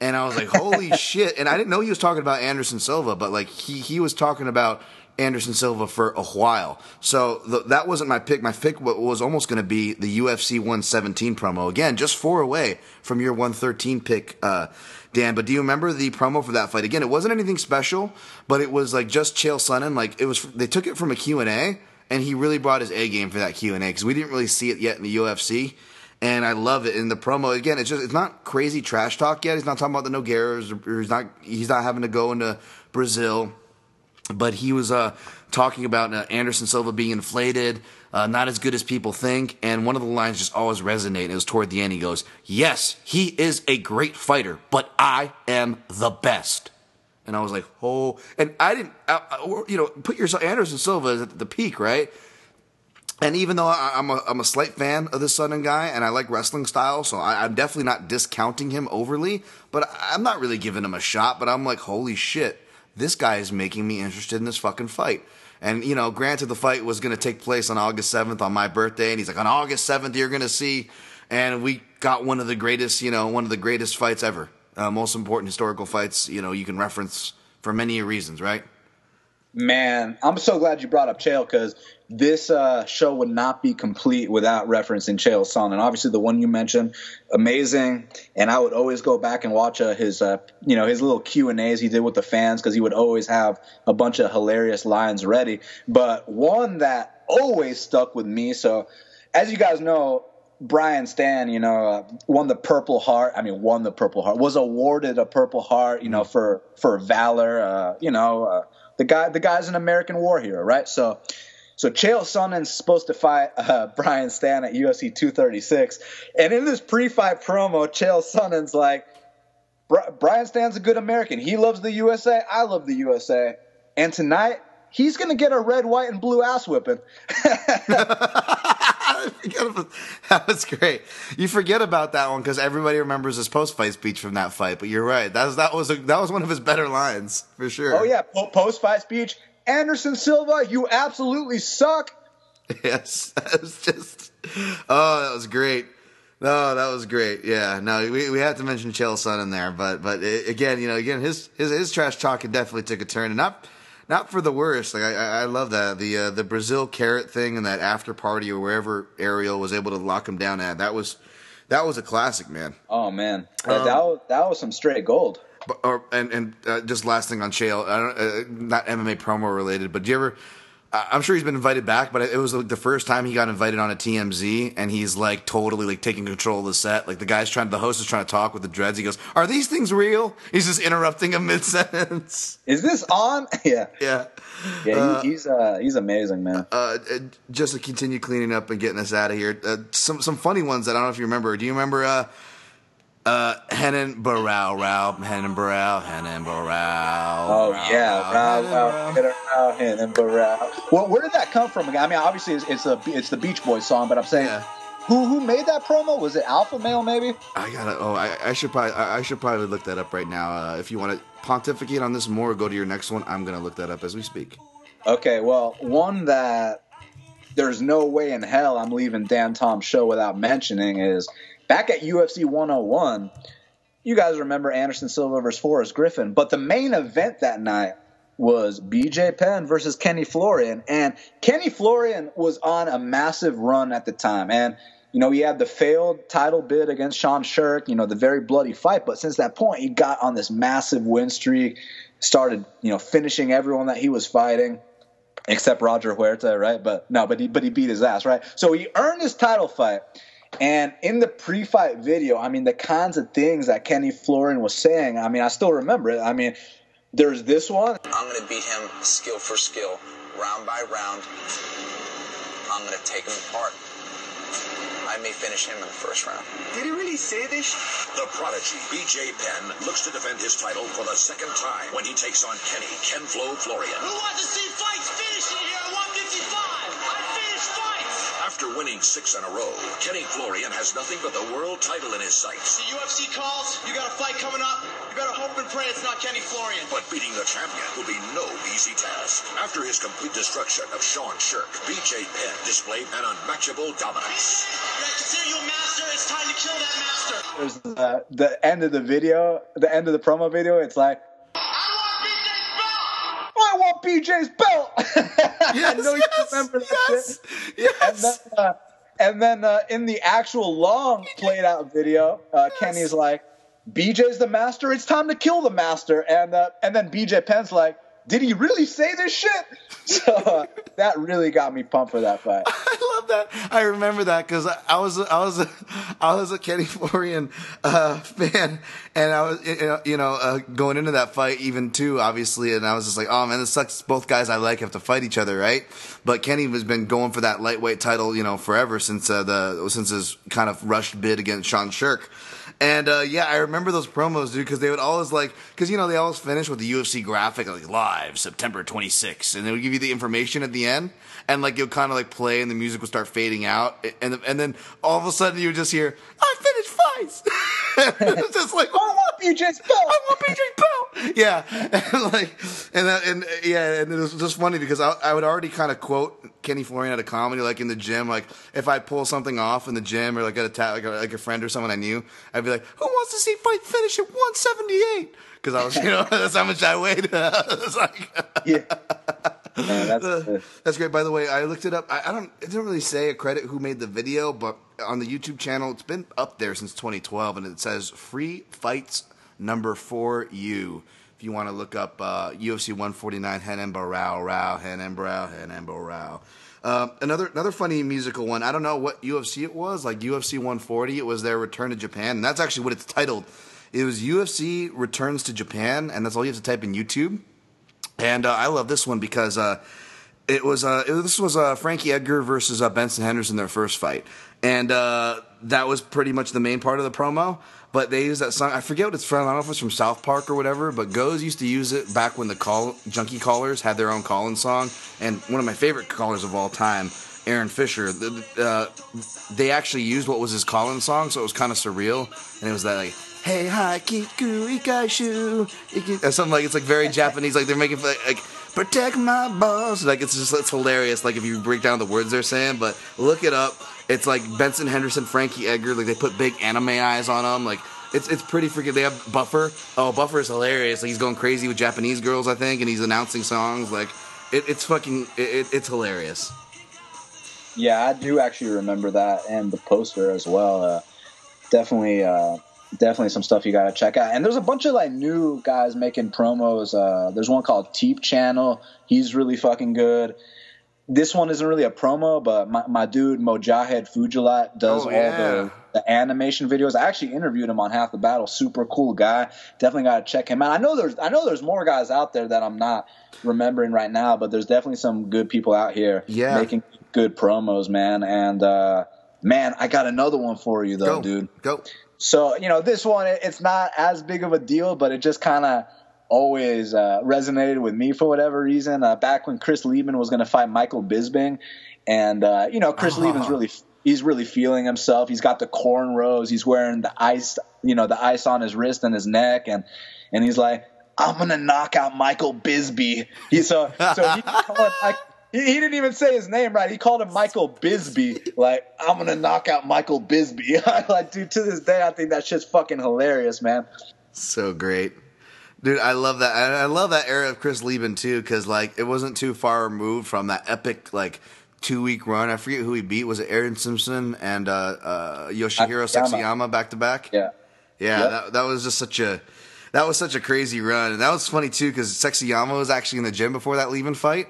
And I was like, holy shit. And I didn't know he was talking about Anderson Silva, but like he was talking about Anderson Silva for a while. So that wasn't my pick. My pick was almost going to be the UFC 117 promo. Again, just 4 away from your 113 pick, Dan. But do you remember the promo for that fight? Again, it wasn't anything special, but it was like just Chael Sonnen. Like it was, they took it from a Q&A. And he really brought his A game for that Q&A because we didn't really see it yet in the UFC. And I love it in the promo. Again, it's just, it's not crazy trash talk yet. He's not talking about the Nogueiras, or he's not having to go into Brazil. But he was talking about Anderson Silva being inflated, not as good as people think. And one of the lines just always resonated. It was toward the end. He goes, yes, he is a great fighter, but I am the best. And I was like, oh, and I didn't, you know, put yourself, Anderson Silva is at the peak, right? And even though I'm a slight fan of this Sonnen guy, and I like wrestling style, so I'm definitely not discounting him overly, but I'm not really giving him a shot, but I'm like, holy shit, this guy is making me interested in this fucking fight. And, you know, granted, the fight was going to take place on August 7th on my birthday. And he's like, on August 7th, you're going to see. And we got one of the greatest, you know, one of the greatest fights ever. Most important historical fights, you know, you can reference for many reasons, right? Man, I'm so glad you brought up Chael, because this show would not be complete without referencing Chael Sonnen. And obviously, the one you mentioned, amazing. And I would always go back and watch his little Q&As he did with the fans, because he would always have a bunch of hilarious lines ready. But one that always stuck with me. So, as you guys know, Brian Stan, you know, was awarded a Purple Heart, you know, for valor. The guy's an American war hero, right? So Chael Sonnen's supposed to fight Brian Stan at UFC 236. And in this pre-fight promo, Chael Sonnen's like, Brian Stan's a good American. He loves the USA. I love the USA. And tonight, he's going to get a red, white, and blue ass whipping. That was great. You forget about that one because everybody remembers his post-fight speech from that fight. But you're right. That was one of his better lines for sure. Oh yeah, post-fight speech. Anderson Silva, you absolutely suck. Yes, that was just. Oh, that was great. No, that was great. Yeah, no, we have to mention Chael Sonnen in there, but again, his trash talking definitely took a turn, and not for the worst. Like I love that the Brazil carrot thing and that after party or wherever Ariel was able to lock him down at. That was a classic, man. Oh man, that was some straight gold. And just last thing on Chael, not MMA promo related, but do you ever? I'm sure he's been invited back, but it was like the first time he got invited on a TMZ, and he's like totally like taking control of the set. Like the host is trying to talk with the dreads. He goes, "Are these things real?" He's just interrupting a mid sentence. Is this on? Yeah. He's amazing, man. Just to continue cleaning up and getting us out of here. Some funny ones that I don't know if you remember. Do you remember? Henan Barao, Rao, Henan Barao, Henan Barao. Oh, yeah. Rao, Henan Barao. Well, where did that come from? I mean, obviously, it's the Beach Boys song, but I'm saying, yeah. Who made that promo? Was it Alpha Male, maybe? I should probably look that up right now. If you want to pontificate on this more, go to your next one. I'm going to look that up as we speak. Okay, well, one that there's no way in hell I'm leaving Dan Tom's show without mentioning is... Back at UFC 101, you guys remember Anderson Silva versus Forrest Griffin, but the main event that night was BJ Penn versus Kenny Florian, and Kenny Florian was on a massive run at the time, and you know he had the failed title bid against Sean Sherk, you know, the very bloody fight, but since that point he got on this massive win streak, started, you know, finishing everyone that he was fighting. Except Roger Huerta, right? But he beat his ass, right? So he earned his title fight. And in the pre-fight video, I mean, the kinds of things that Kenny Florian was saying, I mean, I still remember it. I mean, there's this one. I'm going to beat him skill for skill, round by round. I'm going to take him apart. I may finish him in the first round. Did he really say this? The prodigy, BJ Penn, looks to defend his title for the second time when he takes on Kenny, Kenflo Florian. Who wants to see fights finished in here at 155? After winning 6 in a row, Kenny Florian has nothing but the world title in his sights. The UFC calls, you got a fight coming up, you better hope and pray it's not Kenny Florian. But beating the champion will be no easy task. After his complete destruction of Sean Sherk, BJ Penn displayed an unmatchable dominance. I consider you a master, it's time to kill that master. There's the end of the video, the end of the promo video, it's like, I want BJ's belt. Yes, I know you remember that. Yes. And then in the actual long played out video, Kenny's like, "BJ's the master. It's time to kill the master." And then BJ Penn's like, "Did he really say this shit?" So that really got me pumped for that fight. I love that. I remember that because I was a Kenny Florian fan, and I was going into that fight even too obviously, and I was just like, oh man, this sucks. Both guys I like have to fight each other, right? But Kenny has been going for that lightweight title, you know, forever since his kind of rushed bid against Sean Sherk. And, I remember those promos, dude, because they would always, they always finish with the UFC graphic, like, live, September 26th, and they would give you the information at the end, and, like, you'll kind of, like, play, and the music would start fading out, and then all of a sudden you would just hear, I finished fights! It's just like, oh, I want BJ's belt. Yeah, and it was just funny because I would already kind of quote Kenny Florian at a comedy, like in the gym, like if I pull something off in the gym or like at a like a friend or someone I knew, I'd be like, who wants to see fight finish at 178? Because I was, that's how much I weighed. It's like, yeah. Man, that's great. By the way, I looked it up. It doesn't really say a credit who made the video, but on the YouTube channel, it's been up there since 2012, and it says Free Fights number 4U. If you want to look up UFC 149, Henan Barao. Another funny musical one. I don't know what UFC it was, like UFC 140. It was their return to Japan, and that's actually what it's titled. It was UFC Returns to Japan, and that's all you have to type in YouTube. And I love this one because this was Frankie Edgar versus Benson Henderson, their first fight. And that was pretty much the main part of the promo. But they used that song. I forget what it's from. I don't know if it's from South Park or whatever. But Goz used to use it back when the junkie callers had their own call-in song. And one of my favorite callers of all time, Aaron Fisher, they actually used what was his call-in song. So it was kind of surreal. And it was that like... Hey, hi, Kiku, Ikaishu, Iki, or something like it's like very Japanese. Like they're making like protect my boss. Like it's hilarious. Like if you break down the words they're saying, but look it up. It's like Benson Henderson, Frankie Edgar. Like they put big anime eyes on them. Like it's pretty freaking. They have Buffer. Oh, Buffer is hilarious. Like he's going crazy with Japanese girls, I think, and he's announcing songs. Like it's hilarious. Yeah, I do actually remember that and the poster as well. Definitely. Definitely some stuff you got to check out. And there's a bunch of like new guys making promos. There's one called Teep Channel. He's really fucking good. This one isn't really a promo, but my dude Mojahed Fujilat does all the animation videos. I actually interviewed him on Half the Battle. Super cool guy. Definitely got to check him out. I know there's more guys out there that I'm not remembering right now, but there's definitely some good people out here making good promos, man. And man, I got another one for you though, dude. Go. So, this one, it's not as big of a deal, but it just kind of always resonated with me for whatever reason. Back when Chris Lieben was going to fight Michael Bisping, and, Chris Lieben's he's really feeling himself. He's got the cornrows. He's wearing the ice on his wrist and his neck. And he's like, I'm going to knock out Michael Bisping. He called Michael. He didn't even say his name right. He called him Michael Bisping. Like, I'm going to knock out Michael Bisping. Like, dude, to this day, I think that shit's fucking hilarious, man. So great. Dude, I love that. And I love that era of Chris Lieben, too, because, like, it wasn't too far removed from that epic, like, 2-week run. I forget who he beat. Was it Aaron Simpson and Yoshihiro Sexyama back-to-back? Yeah. Yeah, yep. That was just such a... That was such a crazy run. And that was funny, too, because Sexyama was actually in the gym before that Lieben fight.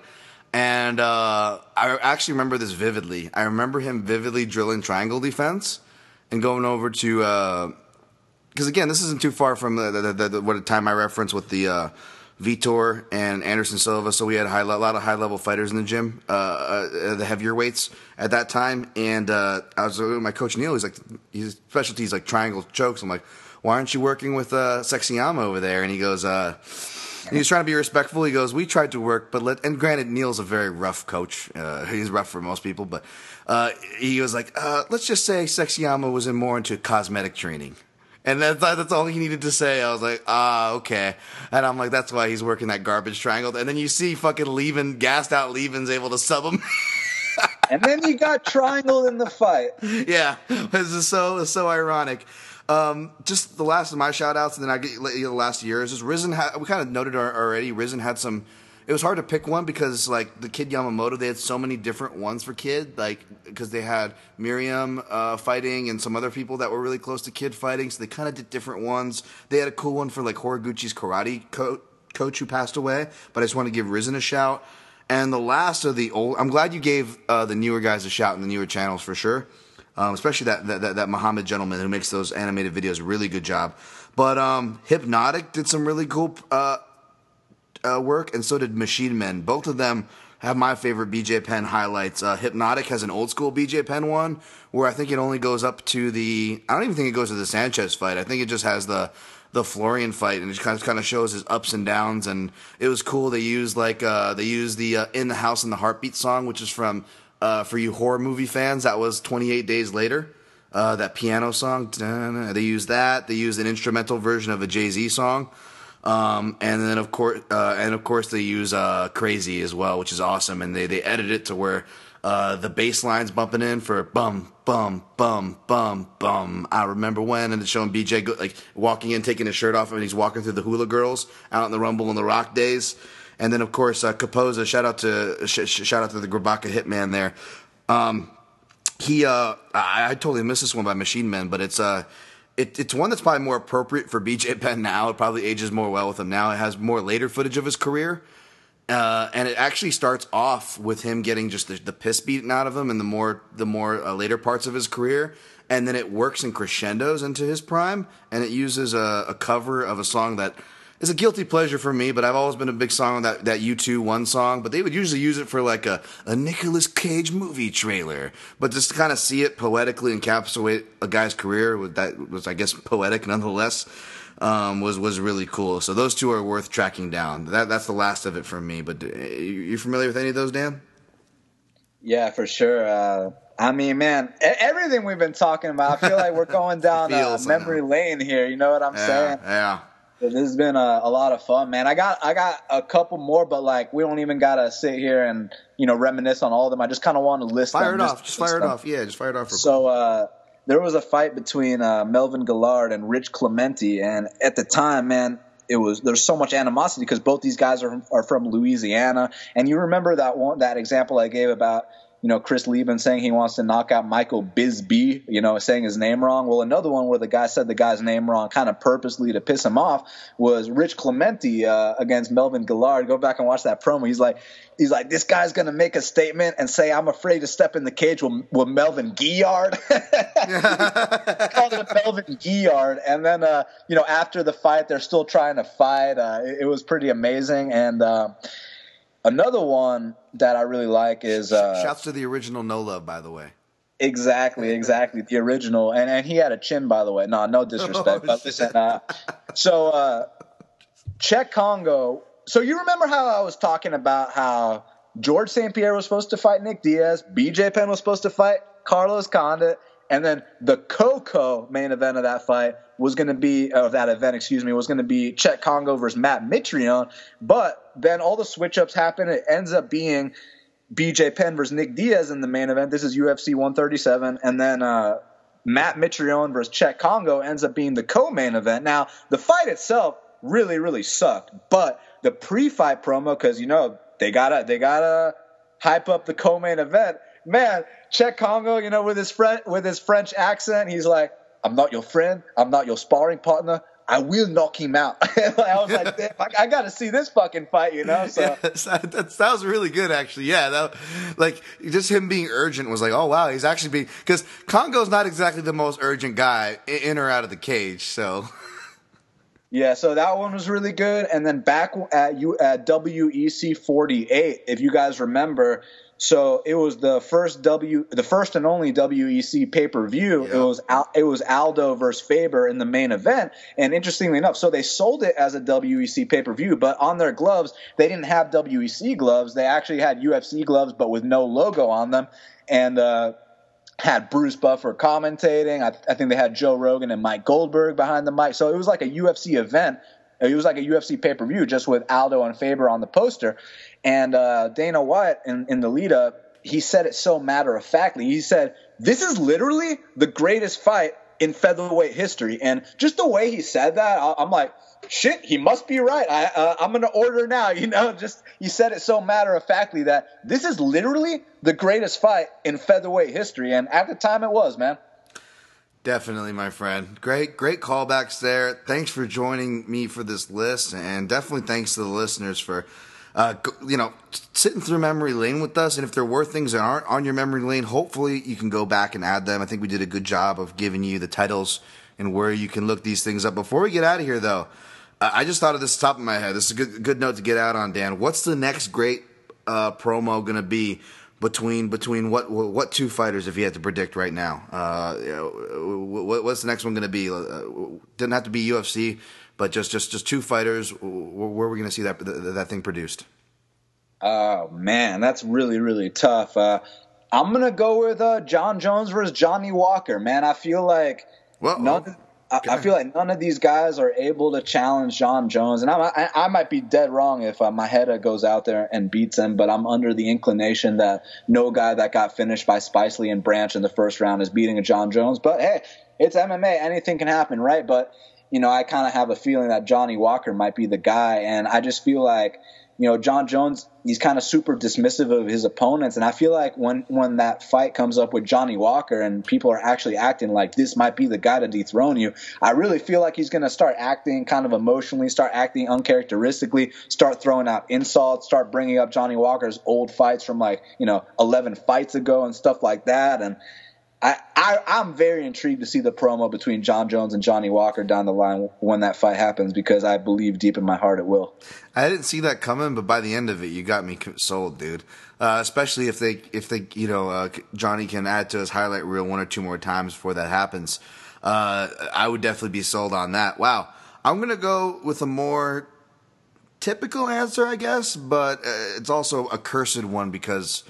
And I actually remember this vividly. I remember him vividly drilling triangle defense and going over to because, again, this isn't too far from the time I referenced with the Vitor and Anderson Silva. So we had a lot of high-level fighters in the gym, the heavier weights at that time. And I was with my coach, Neil. He's like, his specialty is like triangle chokes. I'm like, why aren't you working with Sexyama over there? And he goes... And he's trying to be respectful. He goes, we tried to work, but and granted, Neil's a very rough coach. He's rough for most people, but he was like, let's just say Sexyama was more into cosmetic training. And that's all he needed to say. I was like, okay. And I'm like, that's why he's working that garbage triangle. And then you see fucking Lieben, gassed out Lieben's able to sub him. And then you got triangled in the fight. Yeah, this is so ironic. Just the last of my shout-outs, and then I get the last years is Rizin. We kind of noted already. Rizin had some. It was hard to pick one because, like, the Kid Yamamoto, they had so many different ones for Kid, like, because they had Miriam fighting and some other people that were really close to Kid fighting, so they kind of did different ones. They had a cool one for, like, Horiguchi's karate coach who passed away, but I just want to give Rizin a shout. And the last of the old. I'm glad you gave the newer guys a shout and the newer channels for sure. Especially that Muhammad gentleman who makes those animated videos, really good job. But Hypnotic did some really cool work, and so did Machine Men. Both of them have my favorite BJ Penn highlights. Hypnotic has an old school BJ Penn one where I think it only goes up to the. I don't even think it goes to the Sanchez fight. I think it just has the Florian fight, and it kind of shows his ups and downs. And it was cool. They used the "In the House in the Heartbeat" song, which is from. For you horror movie fans, that was 28 Days Later. that piano song. They used that. They used an instrumental version of a Jay-Z song. And then of course they use Crazy as well, which is awesome. And they edit it to where the bass line's bumping in for bum bum bum bum bum. I remember when, and it's showing BJ like walking in, taking his shirt off, and he's walking through the Hula Girls out in the Rumble and the Rock days. And then of course Kapoza, shout out to the Grabaka Hitman there. I totally missed this one by Machine Men, but it's one that's probably more appropriate for BJ Penn now. It probably ages more well with him now. It has more later footage of his career. And it actually starts off with him getting just the piss beaten out of him in the more later parts of his career. And then it works and crescendos into his prime. And it uses a cover of a song that is a guilty pleasure for me, but I've always been a big song that U2 one song. But they would usually use it for like a Nicolas Cage movie trailer. But just to kind of see it poetically encapsulate a guy's career, that was, I guess, poetic nonetheless. Was really cool. So those two are worth tracking down. That's the last of it for me. But you familiar with any of those, Dan? Yeah, for sure. I mean, man, everything we've been talking about, I feel like we're going down memory lane here. You know what I'm saying? Yeah. This has been a lot of fun, man. I got a couple more, but like we don't even gotta sit here and reminisce on all of them. I just kind of want to list. Fire it off. Yeah, just fire it off. So. There was a fight between Melvin Gillard and Rich Clementi, and at the time, man, there's so much animosity because both these guys are from Louisiana, and you remember that example I gave about Chris Lieben saying he wants to knock out Michael Bisbee, saying his name wrong. Well, another one where the guy said the guy's name wrong, kind of purposely to piss him off, was Rich Clementi against Melvin Gillard. Go back and watch that promo. He's like, this guy's gonna make a statement and say, I'm afraid to step in the cage with Melvin Gillard. Called him Melvin Gillard, and then after the fight, they're still trying to fight. It was pretty amazing, and. Another one that I really like is... shouts to the original No Love, by the way. Exactly. The original. And he had a chin, by the way. No disrespect. But listen, so Czech Congo. So you remember how I was talking about how George St. Pierre was supposed to fight Nick Diaz, BJ Penn was supposed to fight Carlos Condit, and then the Coco main event of that fight was going to be Czech Congo versus Matt Mitrione, but... Then all the switch-ups happen. It ends up being BJ Penn versus Nick Diaz in the main event. This is UFC 137. And then Matt Mitrione versus Czech Congo ends up being the co-main event. Now, the fight itself really, really sucked. But the pre-fight promo, because, they gotta hype up the co-main event. Man, Czech Congo, with his French accent, he's like, I'm not your friend. I'm not your sparring partner. I will knock him out. I was like, damn, I got to see this fucking fight, So yeah, that was really good, actually. Yeah, just him being urgent was like, oh wow, he's actually being, because Congo's not exactly the most urgent guy in or out of the cage, so. Yeah, so that one was really good, and then back at WEC 48, if you guys remember. So it was the first and only WEC pay-per-view. Yeah. It was Aldo versus Faber in the main event. And interestingly enough, so they sold it as a WEC pay-per-view, but on their gloves, they didn't have WEC gloves. They actually had UFC gloves, but with no logo on them. And, had Bruce Buffer commentating. I think they had Joe Rogan and Mike Goldberg behind the mic. So it was like a UFC event. It was like a UFC pay-per-view just with Aldo and Faber on the poster. And Dana White, in the lead-up, he said it so matter-of-factly. He said, this is literally the greatest fight in featherweight history. And just the way he said that, I'm like, shit, he must be right. I'm going to order now, Just he said it so matter-of-factly that this is literally the greatest fight in featherweight history. And at the time, it was, man. Definitely, my friend. Great callbacks there. Thanks for joining me for this list, and definitely thanks to the listeners for sitting through memory lane with us. And if there were things that aren't on your memory lane, hopefully you can go back and add them. I think we did a good job of giving you the titles and where you can look these things up. Before we get out of here, though, I just thought of this top of my head. This is a good note to get out on, Dan. What's the next great promo going to be between what two fighters, if you had to predict right now? What's the next one going to be? Didn't have to be UFC. But just two fighters, where are we going to see that thing produced? Oh, man, that's really, really tough. I'm going to go with John Jones versus Johnny Walker, man. I feel like none of these guys are able to challenge John Jones, and I might be dead wrong if Maeda goes out there and beats him, but I'm under the inclination that no guy that got finished by Spike Lee and Branch in the first round is beating a John Jones. But hey, it's MMA. Anything can happen, right? But, you know, I kind of have a feeling that Johnny Walker might be the guy, and I just feel like, you know, John Jones, he's kind of super dismissive of his opponents. And I feel like when that fight comes up with Johnny Walker and people are actually acting like this might be the guy to dethrone you, I really feel like he's going to start acting kind of emotionally, start acting uncharacteristically, start throwing out insults, start bringing up Johnny Walker's old fights from, like, you know, 11 fights ago and stuff like that. And I'm very intrigued to see the promo between John Jones and Johnny Walker down the line when that fight happens, because I believe deep in my heart it will. I didn't see that coming, but by the end of it, you got me sold, dude. Especially if they, you know, Johnny can add to his highlight reel one or two more times before that happens. I would definitely be sold on that. Wow, I'm gonna go with a more typical answer, I guess, but it's also a cursed one because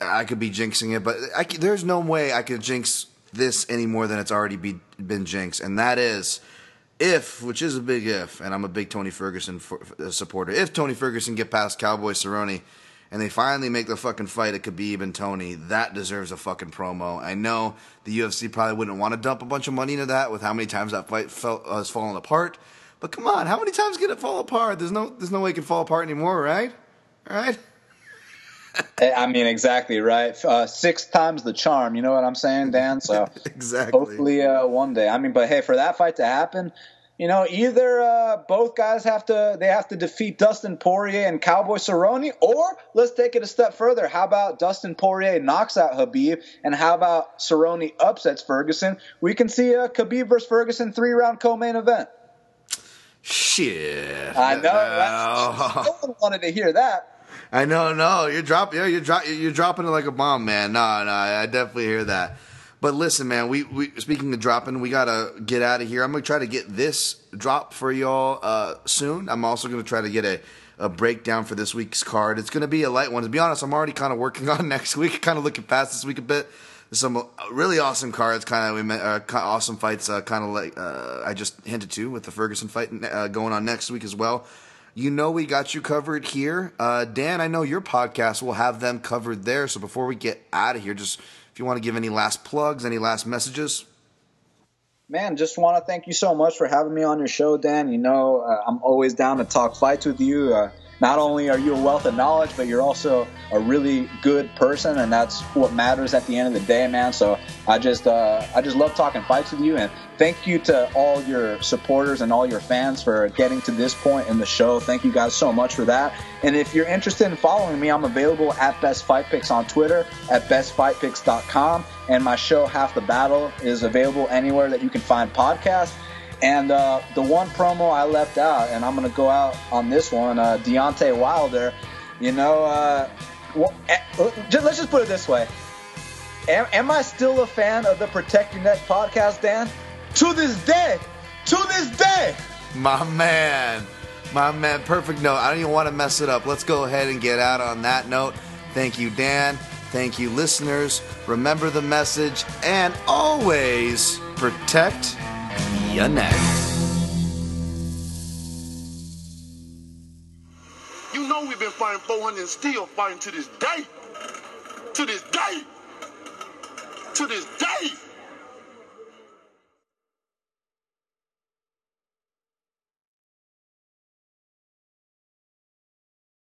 I could be jinxing it, but there's no way I could jinx this any more than it's already been jinxed, and that is if, which is a big if, and I'm a big Tony Ferguson supporter, if Tony Ferguson get past Cowboy Cerrone and they finally make the fucking fight at Khabib and Tony, that deserves a fucking promo. I know the UFC probably wouldn't want to dump a bunch of money into that with how many times that fight has fallen apart, but come on, how many times can it fall apart? There's no way it can fall apart anymore, right? All right? I mean, exactly, right? 6 times the charm, you know what I'm saying, Dan? So exactly. Hopefully one day. I mean, but hey, for that fight to happen, you know, either both guys have to defeat Dustin Poirier and Cowboy Cerrone, or let's take it a step further. How about Dustin Poirier knocks out Khabib, and how about Cerrone upsets Ferguson? We can see Khabib versus Ferguson 3-round co-main event. Shit. I know. Right? No one wanted to hear that. I know, no, you're dropping it like a bomb, man. No, I definitely hear that. But listen, man, we speaking of dropping, we gotta get out of here. I'm gonna try to get this drop for y'all soon. I'm also gonna try to get a breakdown for this week's card. It's gonna be a light one. To be honest, I'm already kind of working on next week. Kind of looking past this week a bit. There's some really awesome cards, awesome fights, I just hinted to with the Ferguson fight going on next week as well. You know we got you covered here. Dan, I know your podcast will have them covered there. So before we get out of here, just if you want to give any last plugs, any last messages. Man, just want to thank you so much for having me on your show, Dan. You know, I'm always down to talk fights with you. Not only are you a wealth of knowledge, but you're also a really good person, and that's what matters at the end of the day, man. So I just love talking fights with you, and thank you to all your supporters and all your fans for getting to this point in the show. Thank you guys so much for that. And if you're interested in following me, I'm available at Best Fight Picks on Twitter, at bestfightpicks.com, and my show Half the Battle is available anywhere that you can find podcasts. And the one promo I left out, and I'm going to go out on this one, Deontay Wilder, you know, let's just put it this way. Am I still a fan of the Protect Your Neck podcast, Dan? To this day. My man. Perfect note. I don't even want to mess it up. Let's go ahead and get out on that note. Thank you, Dan. Thank you, listeners. Remember the message, and always protect your neck. You know we've been fighting 400 and still fighting to this day. To this day. To this day.